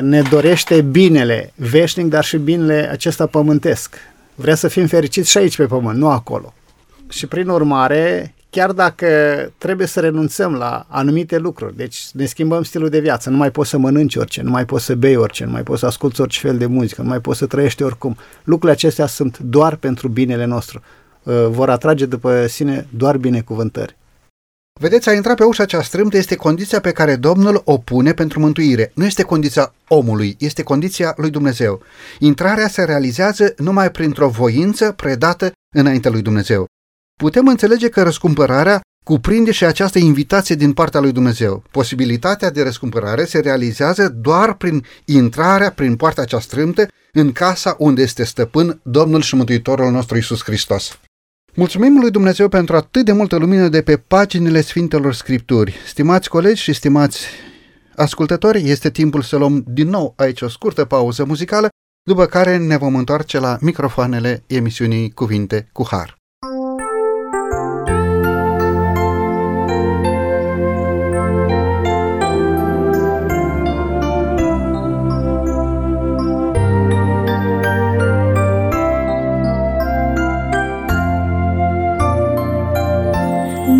ne dorește binele veșnic, dar și binele acesta pământesc. Vrea să fim fericiți și aici pe pământ, nu acolo. Și prin urmare, chiar dacă trebuie să renunțăm la anumite lucruri, deci ne schimbăm stilul de viață, nu mai poți să mănânci orice, nu mai poți să bei orice, nu mai poți să asculți orice fel de muzică, nu mai poți să trăiești oricum. Lucrurile acestea sunt doar pentru binele nostru. vor atrage după sine doar binecuvântări. Vedeți, a intra pe ușa cea strâmtă este condiția pe care Domnul o pune pentru mântuire. Nu este condiția omului, este condiția lui Dumnezeu. Intrarea se realizează numai printr-o voință predată înaintea lui Dumnezeu. Putem înțelege că răscumpărarea cuprinde și această invitație din partea lui Dumnezeu. Posibilitatea de răscumpărare se realizează doar prin intrarea prin poarta cea strâmtă în casa unde este stăpân Domnul și Mântuitorul nostru Iisus Hristos. Mulțumim lui Dumnezeu pentru atât de multă lumină de pe paginile Sfintelor Scripturi. Stimați colegi și stimați ascultători, este timpul să luăm din nou aici o scurtă pauză muzicală, după care ne vom întoarce la microfoanele emisiunii Cuvinte cu Har.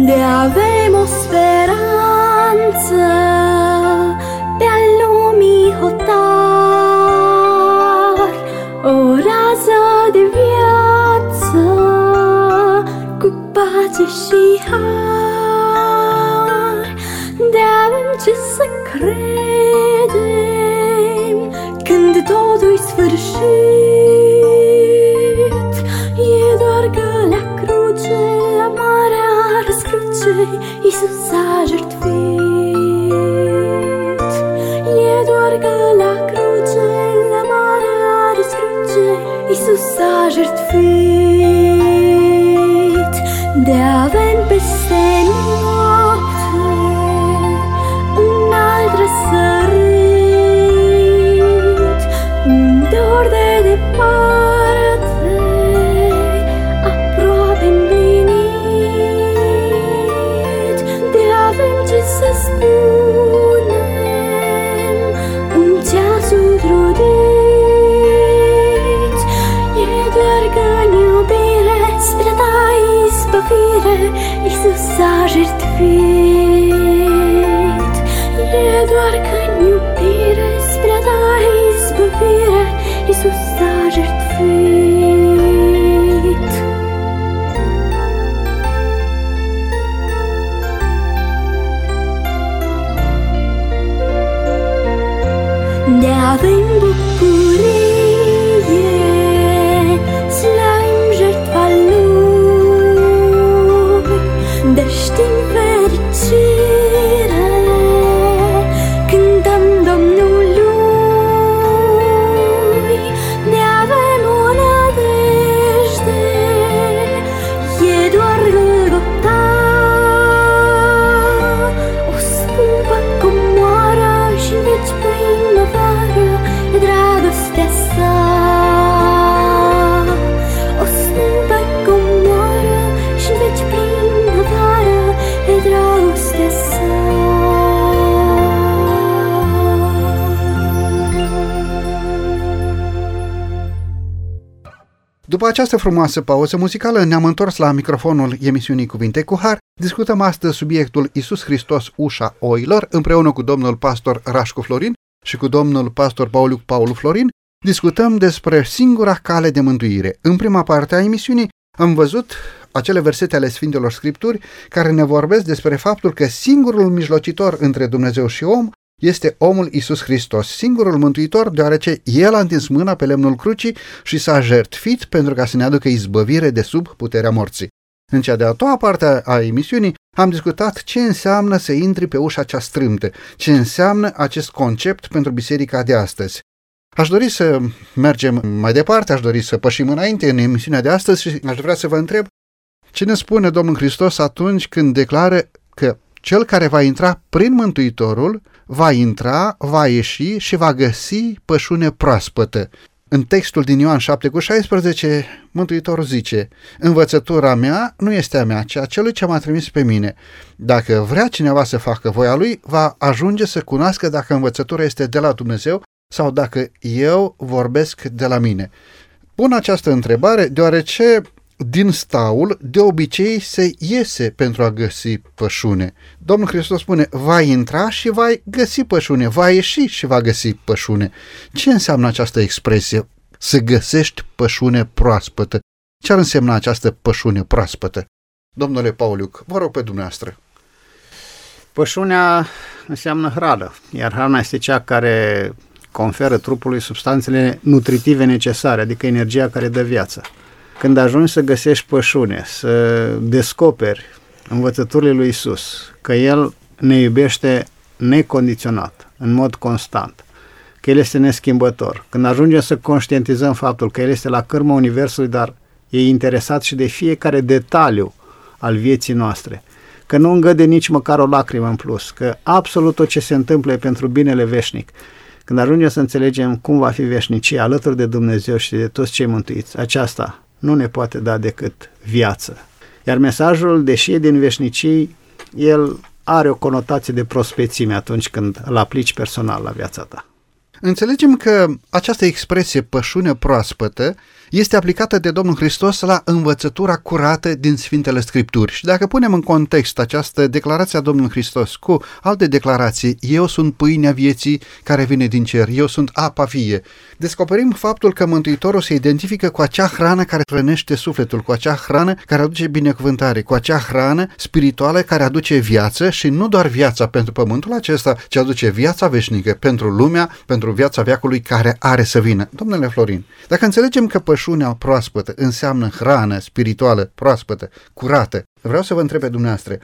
De avem o speranță pe-al lumii hotar, o rază de viață cu pace și har. De avem ce să credem când totul-i sfârșit, e doar că la cruce, la marea Iisus a jertfit. E doar că la cruce, la marea răscruce, Iisus a jertfit. De avem peste noapte un alt răsărit, un dor de departe, aproape-n să spunem în ceasul trudit, e doar că în iubire spre ta izbăvire Iisus a jertfit. E doar că în iubire spre ta izbăvire Iisus a jertfit. Ne avem bucurie, slăvim jertfa lui, de știm fericire, cântăm Domnului. Ne avem o nădejde, e doar Golgota, o scumpă comoară și veci primăvară, dragostea sa, o scumpă comoară și veci primăvară, e dragostea sa. După această frumoasă pauză muzicală ne-am întors la microfonul emisiunii Cuvinte cu Har. Discutăm astăzi subiectul Iisus Hristos, ușa oilor, împreună cu domnul pastor Rașcu Florin și cu domnul pastor Pauliuc Paul Florin. Discutăm despre singura cale de mântuire. În prima parte a emisiunii am văzut acele versete ale Sfintelor Scripturi care ne vorbesc despre faptul că singurul mijlocitor între Dumnezeu și om este omul Iisus Hristos, singurul mântuitor, deoarece El a întins mâna pe lemnul crucii și s-a jertfit pentru ca să ne aducă izbăvire de sub puterea morții. În cea de-a doua parte a emisiunii am discutat ce înseamnă să intri pe ușa cea strâmtă, ce înseamnă acest concept pentru biserica de astăzi. Aș dori să mergem mai departe, aș dori să pășim înainte în emisiunea de astăzi și aș vrea să vă întreb ce ne spune Domnul Hristos atunci când declară că cel care va intra prin Mântuitorul va intra, va ieși și va găsi pășune proaspătă. În textul din Ioan șapte cu șaisprezece, Mântuitorul zice: învățătura mea nu este a mea, ci a celui ce m-a trimis pe mine. Dacă vrea cineva să facă voia lui, va ajunge să cunoască dacă învățătura este de la Dumnezeu sau dacă eu vorbesc de la mine. Pun această întrebare deoarece din staul de obicei se iese pentru a găsi pășune. Domnul Hristos spune: va intra și va găsi pășune, va ieși și va găsi pășune. Ce înseamnă această expresie? Să găsești pășune proaspătă. Ce ar însemna această pășune proaspătă? Domnule Pauliuc, vă rog pe dumneavoastră. Pășunea înseamnă hrană, iar hrana este cea care conferă trupului substanțele nutritive necesare, adică energia care dă viață. Când ajungi să găsești pășune, să descoperi învățăturile lui Iisus, că El ne iubește necondiționat, în mod constant, că El este neschimbător. Când ajungem să conștientizăm faptul că El este la cârma Universului, dar e interesat și de fiecare detaliu al vieții noastre, că nu îngăde nici măcar o lacrimă în plus, că absolut tot ce se întâmplă e pentru binele veșnic. Când ajungem să înțelegem cum va fi veșnicia alături de Dumnezeu și de toți cei mântuiți, aceasta nu ne poate da decât viață. Iar mesajul, deși e din veșnicii, el are o conotație de prospețime atunci când îl aplici personal la viața ta. Înțelegem că această expresie pășune proaspătă este aplicată de Domnul Hristos la învățătura curată din Sfintele Scripturi. Și dacă punem în context această declarație a Domnului Hristos cu alte declarații, eu sunt pâinea vieții care vine din cer, eu sunt apa vie, descoperim faptul că Mântuitorul se identifică cu acea hrană care hrănește sufletul, cu acea hrană care aduce binecuvântare, cu acea hrană spirituală care aduce viață și nu doar viața pentru pământul acesta, ci aduce viața veșnică pentru lumea, pentru viața veacului care are să vină. Domnule Florin, dacă înțelegem că pășunea proaspătă înseamnă hrană spirituală proaspătă, curată, vreau să vă întreb pe dumneavoastră,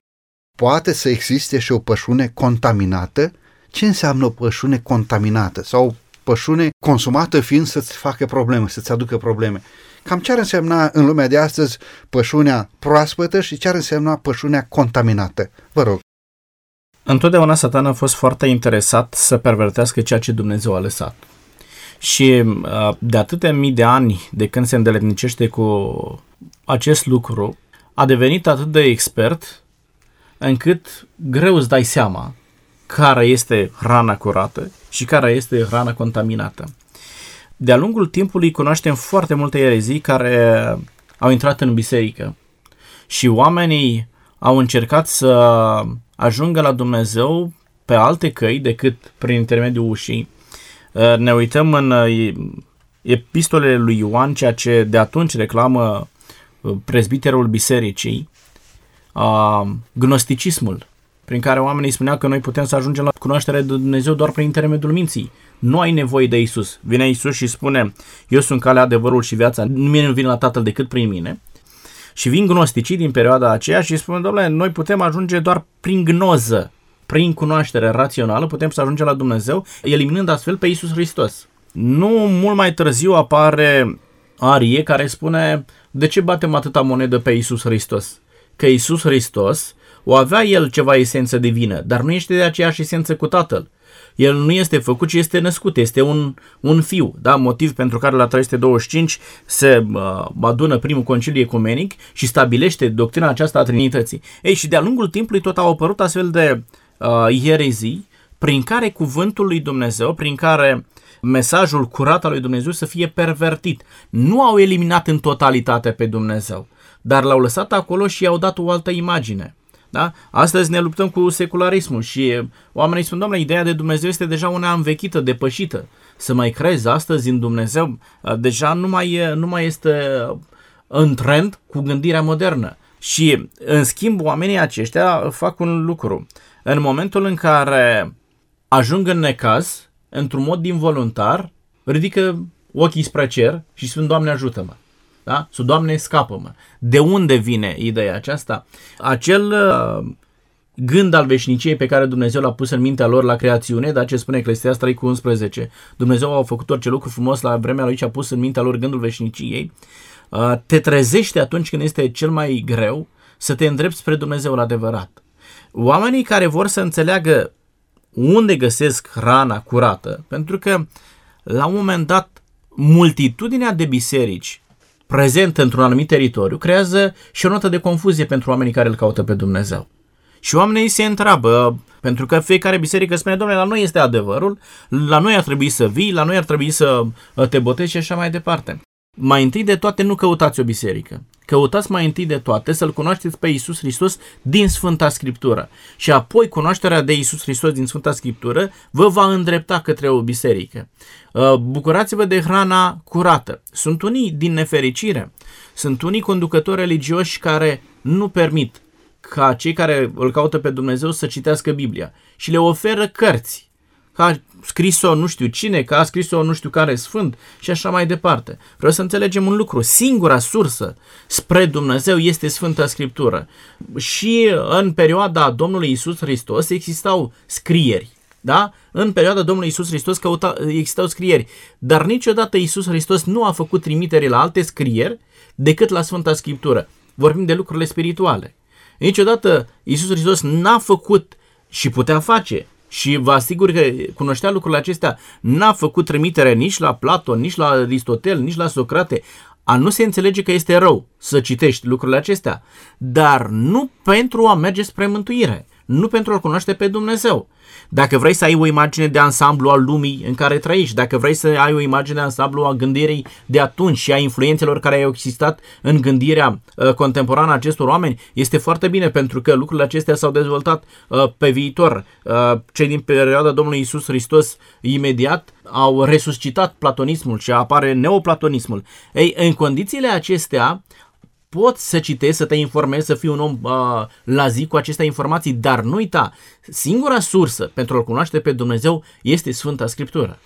poate să existe și o pășune contaminată? Ce înseamnă o pășune contaminată? Sau pășune consumată fiind să-ți facă probleme, să-ți aducă probleme? Cam ce ar însemna în lumea de astăzi pășunea proaspătă și ce ar însemna pășunea contaminată? Vă rog. Întotdeauna Satan a fost foarte interesat să pervertească ceea ce Dumnezeu a lăsat. Și de atâtea mii de ani de când se îndeletnicește cu acest lucru, a devenit atât de expert încât greu îți dai seama care este hrana curată și care este hrana contaminată. De-a lungul timpului cunoaștem foarte multe erezii care au intrat în biserică și oamenii au încercat să ajungă la Dumnezeu pe alte căi decât prin intermediul ușii. Ne uităm în epistolele lui Ioan, ceea ce de atunci reclamă prezbiterul bisericii, gnosticismul, prin care oamenii spuneau că noi putem să ajungem la cunoașterea de Dumnezeu doar prin intermediul minții. Nu ai nevoie de Iisus. Vine Iisus și spune, eu sunt calea, adevărul și viața, nimeni nu vine la Tatăl decât prin mine. Și vin gnosticii din perioada aceea și spun, domnule, noi putem ajunge doar prin gnoză, prin cunoaștere rațională, putem să ajungem la Dumnezeu, eliminând astfel pe Iisus Hristos. Nu mult mai târziu apare Arie care spune, de ce batem atâta monedă pe Iisus Hristos? Că Iisus Hristos, o avea el ceva esență divină, dar nu este de aceeași esență cu Tatăl. El nu este făcut, ci este născut, este un, un fiu, da? Motiv pentru care la trei sute douăzeci și cinci se uh, adună primul conciliu ecumenic și stabilește doctrina aceasta a Trinității. Ei, și de-a lungul timpului tot au apărut astfel de uh, erezii prin care cuvântul lui Dumnezeu, prin care mesajul curat al lui Dumnezeu să fie pervertit. Nu au eliminat în totalitate pe Dumnezeu, dar l-au lăsat acolo și i-au dat o altă imagine. Da? Astăzi ne luptăm cu secularismul și oamenii spun, doamne, ideea de Dumnezeu este deja una învechită, depășită. Să mai crezi astăzi în Dumnezeu deja nu mai, nu mai este în trend cu gândirea modernă. Și în schimb oamenii aceștia fac un lucru. În momentul în care ajung în necaz, într-un mod involuntar, ridică ochii spre cer și spun, Doamne, ajută-mă. Da? Sau, Doamne, scapă-mă. De unde vine ideea aceasta? Acel uh, gând al veșniciei pe care Dumnezeu l-a pus în mintea lor la creațiune, dar ce spune Eclesiastes trei unsprezece, Dumnezeu a făcut orice lucru frumos la vremea lui și a pus în mintea lor gândul veșniciei, uh, te trezește atunci când este cel mai greu să te îndrepți spre Dumnezeul adevărat. Oamenii care vor să înțeleagă unde găsesc hrana curată, pentru că la un moment dat multitudinea de biserici prezent într-un anumit teritoriu, creează și o notă de confuzie pentru oamenii care îl caută pe Dumnezeu. Și oamenii se întreabă, pentru că fiecare biserică spune, Doamne, la noi este adevărul, la noi ar trebui să vii, la noi ar trebui să te botezi și așa mai departe. Mai întâi de toate, nu căutați o biserică. Căutați mai întâi de toate să-L cunoașteți pe Iisus Hristos din Sfânta Scriptură și apoi cunoașterea de Iisus Hristos din Sfânta Scriptură vă va îndrepta către o biserică. Bucurați-vă de hrana curată. Sunt unii din nefericire, sunt unii conducători religioși care nu permit ca cei care îl caută pe Dumnezeu să citească Biblia și le oferă cărți. Că a scris-o nu știu cine, că a scris-o nu știu care sfânt și așa mai departe. Vreau să înțelegem un lucru. Singura sursă spre Dumnezeu este Sfânta Scriptură. Și în perioada Domnului Iisus Hristos existau scrieri. Da? În perioada Domnului Iisus Hristos căuta, existau scrieri. Dar niciodată Iisus Hristos nu a făcut trimitere la alte scrieri decât la Sfânta Scriptură. Vorbim de lucrurile spirituale. Niciodată Iisus Hristos n-a făcut și putea face. Și vă asigur că cunoștea lucrurile acestea, n-a făcut trimitere nici la Platon, nici la Aristotel, nici la Socrate. A nu se înțelege că este rău să citești lucrurile acestea, dar nu pentru a merge spre mântuire, nu pentru a-L cunoaște pe Dumnezeu. Dacă vrei să ai o imagine de ansamblu a lumii în care trăiești, dacă vrei să ai o imagine de ansamblu a gândirii de atunci și a influențelor care au existat în gândirea uh, contemporană a acestor oameni, este foarte bine, pentru că lucrurile acestea s-au dezvoltat uh, pe viitor. Uh, cei din perioada Domnului Iisus Hristos imediat au resuscitat platonismul și apare neoplatonismul. Ei, în condițiile acestea, poți să citești, să te informezi, să fii un om uh, la zi cu aceste informații, dar nu uita, singura sursă pentru a-L cunoaște pe Dumnezeu este Sfânta Scriptură.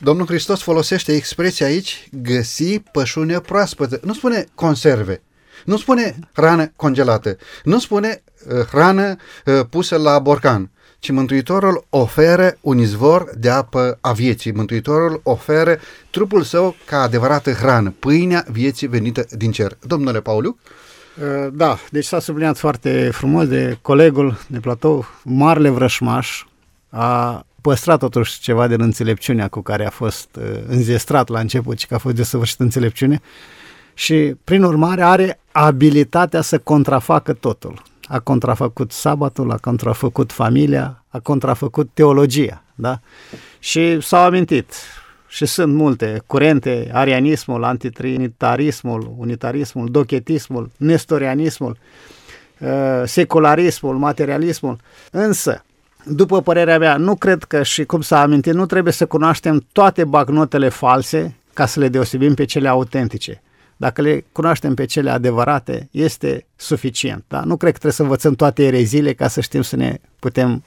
Domnul Hristos folosește expresia aici, găsi pășune proaspătă. Nu spune conserve, nu spune hrană congelată, nu spune uh, hrană uh, pusă la borcan, ci Mântuitorul oferă un izvor de apă a vieții. Mântuitorul oferă trupul său ca adevărată hrană, pâinea vieții venită din cer. Domnule Pauliuc? Da, deci s-a subliniat foarte frumos de colegul de platou, marele vrășmaș a păstrat totuși ceva din înțelepciunea cu care a fost înzestrat la început și că a fost desăvârșit înțelepciune și prin urmare are abilitatea să contrafacă totul. A contrafăcut sabatul, a contrafăcut familia, a contrafăcut teologia, da? Și s-au amintit și sunt multe curente, arianismul, antitrinitarismul, unitarismul, dochetismul, nestorianismul, secularismul, materialismul, însă, după părerea mea, nu cred că și cum s-a amintit, nu trebuie să cunoaștem toate bagnotele false ca să le deosebim pe cele autentice. Dacă le cunoaștem pe cele adevărate, este suficient. Da? Nu cred că trebuie să învățăm toate ereziile ca să știm să ne putem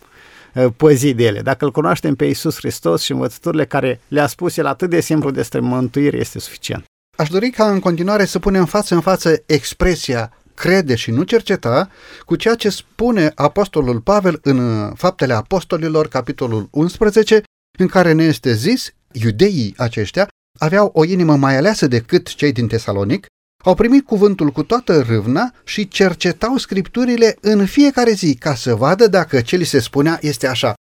uh, păzi de ele. Dacă îl cunoaștem pe Iisus Hristos și învățăturile care le-a spus el atât de simplu despre mântuire, este suficient. Aș dori ca în continuare să punem față în față expresia crede și nu cerceta cu ceea ce spune Apostolul Pavel în Faptele Apostolilor, capitolul unsprezece, în care ne este zis, iudeii aceștia aveau o inimă mai aleasă decât cei din Tesalonic, au primit cuvântul cu toată râvna și cercetau scripturile în fiecare zi ca să vadă dacă ce li se spunea este așa.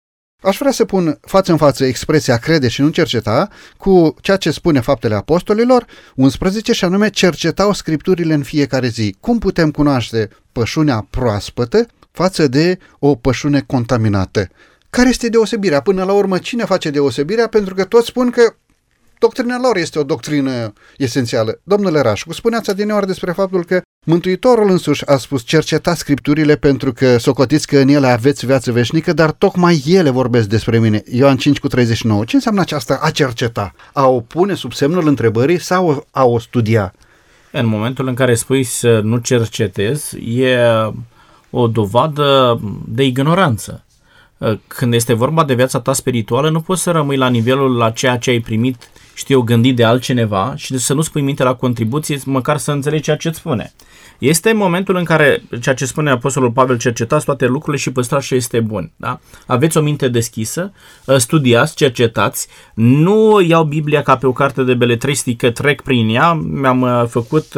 Aș vrea să pun față în față expresia crede și nu cerceta cu ceea ce spune Faptele Apostolilor unsprezece și anume cercetau scripturile în fiecare zi. Cum putem cunoaște pășunea proaspătă față de o pășune contaminată? Care este deosebirea? Până la urmă cine face deosebirea? Pentru că toți spun că doctrina lor este o doctrină esențială. Domnule Rașcu, spuneați adineori despre faptul că Mântuitorul însuși a spus cercetați scripturile pentru că socotiți că în ele aveți viață veșnică, dar tocmai ele vorbesc despre mine. Ioan cinci cu treizeci și nouă. Ce înseamnă aceasta a cerceta? A o pune sub semnul întrebării sau a o studia? În momentul în care spui să nu cercetezi, e o dovadă de ignoranță. Când este vorba de viața ta spirituală, nu poți să rămâi la nivelul la ceea ce ai primit, știu, gândit de altcineva și să nu-ți pui minte la contribuție, măcar să înțelegi ceea ce-ți spune. Este momentul în care ceea ce spune Apostolul Pavel, cercetați toate lucrurile și păstrați ce este bun. Da? Aveți o minte deschisă, studiați, cercetați, nu iau Biblia ca pe o carte de beletristică, trec prin ea, mi-am făcut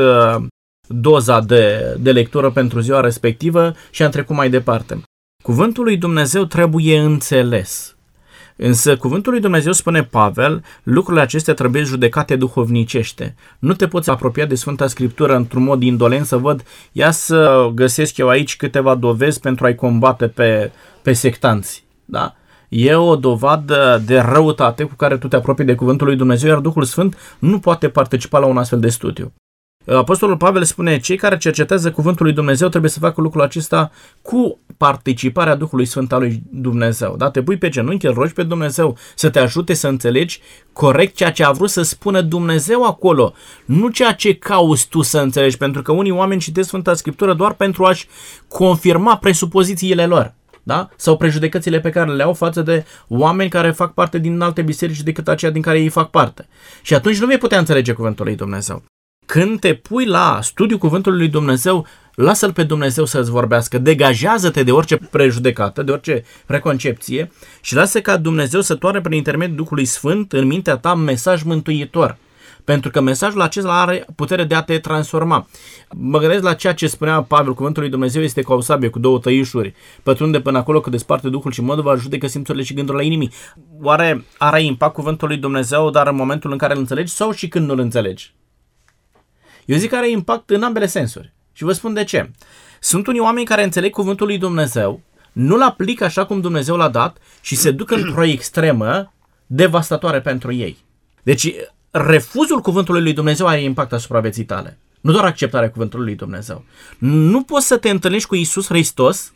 doza de, de lectură pentru ziua respectivă și am trecut mai departe. Cuvântul lui Dumnezeu trebuie înțeles. Însă cuvântul lui Dumnezeu, spune Pavel, lucrurile acestea trebuie judecate duhovnicește. Nu te poți apropia de Sfânta Scriptură într-un mod indolent să văd, ia să găsesc eu aici câteva dovezi pentru a-i combate pe, pe sectanți. Da? E o dovadă de răutate cu care tu te apropii de cuvântul lui Dumnezeu, iar Duhul Sfânt nu poate participa la un astfel de studiu. Apostolul Pavel spune, cei care cercetează cuvântul lui Dumnezeu trebuie să facă lucrul acesta cu participarea Duhului Sfânt al lui Dumnezeu. Da? Te pui pe genunchi, îl rogi pe Dumnezeu să te ajute să înțelegi corect ceea ce a vrut să spună Dumnezeu acolo, nu ceea ce cauți tu să înțelegi, pentru că unii oameni citesc Sfânta Scriptură doar pentru a-și confirma presupozițiile lor. Da? Sau prejudecățile pe care le au față de oameni care fac parte din alte biserici decât aceea din care ei fac parte. Și atunci nu vei putea înțelege cuvântul lui Dumnezeu. Când te pui la studiul cuvântului lui Dumnezeu, lasă-L pe Dumnezeu să-ți vorbească, degajează-te de orice prejudecată, de orice preconcepție și lasă ca Dumnezeu să toare prin intermediul Duhului Sfânt în mintea ta mesaj mântuitor. Pentru că mesajul acesta are putere de a te transforma. Mă gândesc la ceea ce spunea Pavel, cuvântul lui Dumnezeu este ca o sabie cu două tăișuri. Pătrunde până acolo că desparte Duhul și modul, va judecă simțurile și gândurile inimii. Oare are impact cuvântul lui Dumnezeu dar în momentul în care îl înțelegi sau și când nu îl înțelegi? Eu zic că are impact în ambele sensuri. Și vă spun de ce. Sunt unii oameni care înțeleg cuvântul lui Dumnezeu, nu-l aplică așa cum Dumnezeu l-a dat și se duc într-o extremă devastatoare pentru ei. Deci refuzul cuvântului lui Dumnezeu are impact asupra vieții tale. Nu doar acceptarea cuvântului lui Dumnezeu. Nu poți să te întâlnești cu Iisus Hristos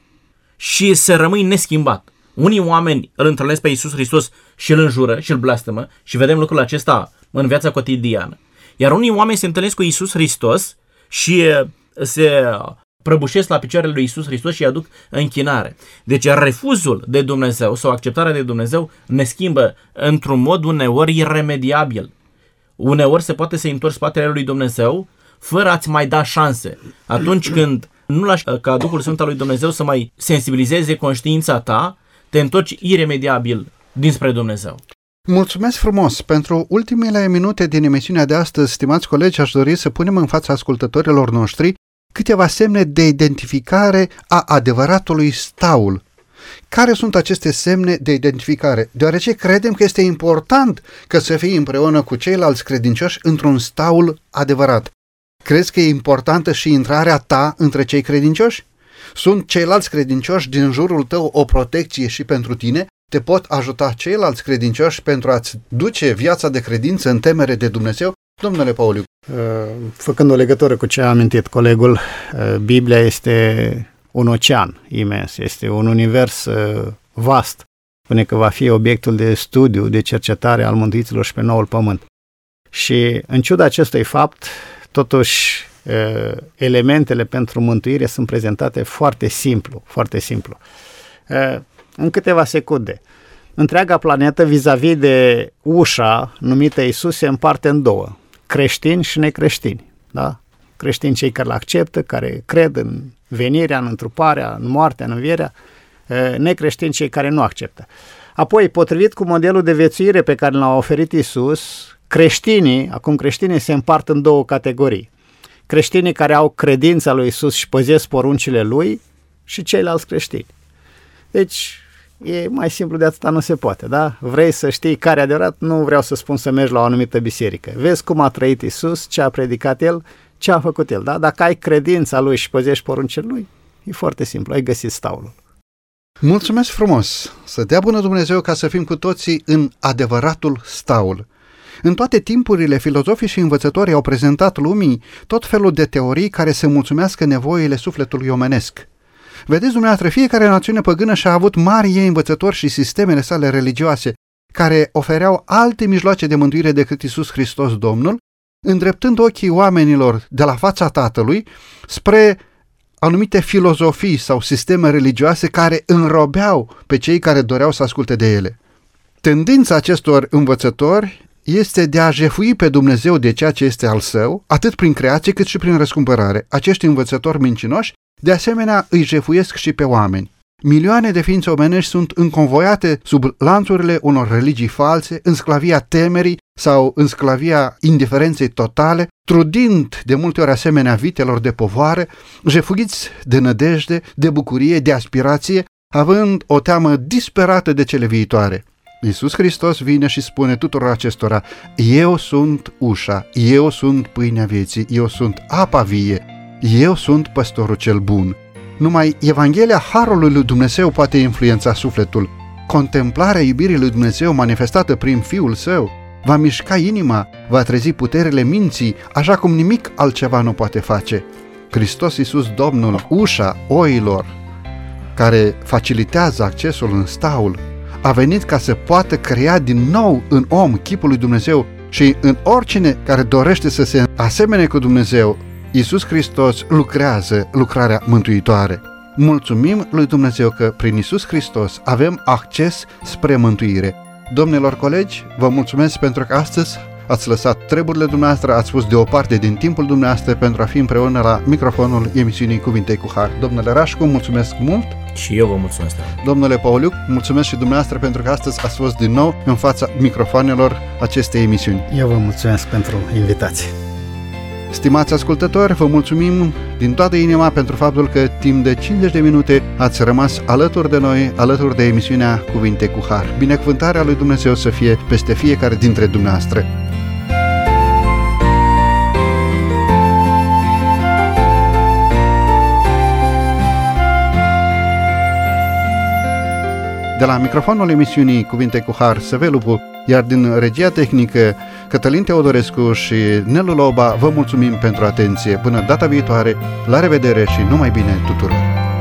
și să rămâi neschimbat. Unii oameni îl întâlnesc pe Iisus Hristos și îl înjură și îl blastămă și vedem lucrul acesta în viața cotidiană. Iar unii oameni se întâlnesc cu Iisus Hristos și se prăbușesc la picioarele lui Iisus Hristos și îi aduc închinare. Deci refuzul de Dumnezeu sau acceptarea de Dumnezeu ne schimbă într-un mod uneori iremediabil. Uneori se poate să-i întorci spatele lui Dumnezeu fără a-ți mai da șanse. Atunci când nu lași ca Duhul Sfânt al lui Dumnezeu să mai sensibilizeze conștiința ta, te întorci iremediabil dinspre Dumnezeu. Mulțumesc frumos! Pentru ultimele minute din emisiunea de astăzi, stimați colegi, aș dori să punem în fața ascultătorilor noștri câteva semne de identificare a adevăratului staul. Care sunt aceste semne de identificare? Deoarece credem că este important că să fii împreună cu ceilalți credincioși într-un staul adevărat. Crezi că e importantă și intrarea ta între cei credincioși? Sunt ceilalți credincioși din jurul tău o protecție și pentru tine? Te pot ajuta ceilalți credincioși pentru a-ți duce viața de credință în temere de Dumnezeu? Domnule Pauliuc. Făcând o legătură cu ce a amintit colegul, Biblia este un ocean imens, este un univers vast, spune că va fi obiectul de studiu, de cercetare al mântuiților și pe noul pământ. Și în ciuda acestui fapt, totuși, elementele pentru mântuire sunt prezentate foarte simplu, foarte simplu. În câteva secunde. Întreaga planetă vis-a-vis de ușa numită Iisus se împarte în două, creștini și necreștini. Da? Creștini cei care îl acceptă, care cred în venirea, în întruparea, în moartea, în învierea, necreștini cei care nu acceptă. Apoi, potrivit cu modelul de viețuire pe care l-a oferit Iisus, creștinii, acum creștinii se împart în două categorii. Creștinii care au credința lui Iisus și păzesc poruncile lui și ceilalți creștini. Deci, e mai simplu de atâta, nu se poate, da? Vrei să știi care e adevărat? Nu vreau să spun să mergi la o anumită biserică. Vezi cum a trăit Iisus, ce a predicat El, ce a făcut El, da? Dacă ai credința Lui și păzești poruncile Lui, e foarte simplu, ai găsit staulul. Mulțumesc frumos! Să dea bună Dumnezeu ca să fim cu toții în adevăratul staul. În toate timpurile, filozofii și învățătorii au prezentat lumii tot felul de teorii care să mulțumească nevoile sufletului omenesc. Vedeți dumneavoastră, fiecare națiune păgână și-a avut mari ei învățători și sistemele sale religioase, care ofereau alte mijloace de mântuire decât Iisus Hristos Domnul, îndreptând ochii oamenilor de la fața Tatălui spre anumite filozofii sau sisteme religioase care înrobeau pe cei care doreau să asculte de ele. Tendința acestor învățători este de a jefui pe Dumnezeu de ceea ce este al său, atât prin creație cât și prin răscumpărare. Acești învățători mincinoși de asemenea, îi jefuiesc și pe oameni. Milioane de ființe omenești sunt înconvoiate sub lanțurile unor religii false, în sclavia temerii sau în sclavia indiferenței totale, trudind de multe ori asemenea vitelor de povoare, jefuiți de nădejde, de bucurie, de aspirație, având o teamă disperată de cele viitoare. Iisus Hristos vine și spune tuturor acestora, eu sunt ușa, eu sunt pâinea vieții, eu sunt apa vie. Eu sunt păstorul cel bun. Numai Evanghelia Harului lui Dumnezeu poate influența sufletul. Contemplarea iubirii lui Dumnezeu manifestată prin Fiul Său va mișca inima, va trezi puterile minții, așa cum nimic altceva nu poate face. Hristos Iisus Domnul, ușa oilor, care facilitează accesul în staul, a venit ca să poată crea din nou în om chipul lui Dumnezeu și în oricine care dorește să se asemene cu Dumnezeu, Iisus Hristos lucrează lucrarea mântuitoare. Mulțumim lui Dumnezeu că prin Iisus Hristos avem acces spre mântuire. Domnilor colegi, vă mulțumesc pentru că astăzi ați lăsat treburile dumneavoastră, ați pus deoparte din timpul dumneavoastră pentru a fi împreună la microfonul emisiunii Cuvinte cu Har. Domnule Rașcu, mulțumesc mult! Și eu vă mulțumesc! Domnule Pauliuc, mulțumesc și dumneavoastră pentru că astăzi ați fost din nou în fața microfonelor acestei emisiuni. Eu vă mulțumesc pentru invitație! Stimați ascultători, vă mulțumim din toată inima pentru faptul că timp de cincizeci de minute ați rămas alături de noi, alături de emisiunea Cuvinte cu Har. Binecuvântarea lui Dumnezeu să fie peste fiecare dintre dumneavoastră. De la microfonul emisiunii Cuvinte cu Har, Săvel Lupu, iar din regia tehnică Cătălin Teodorescu și Nelu Loba, vă mulțumim pentru atenție. Până data viitoare, la revedere și numai bine tuturor!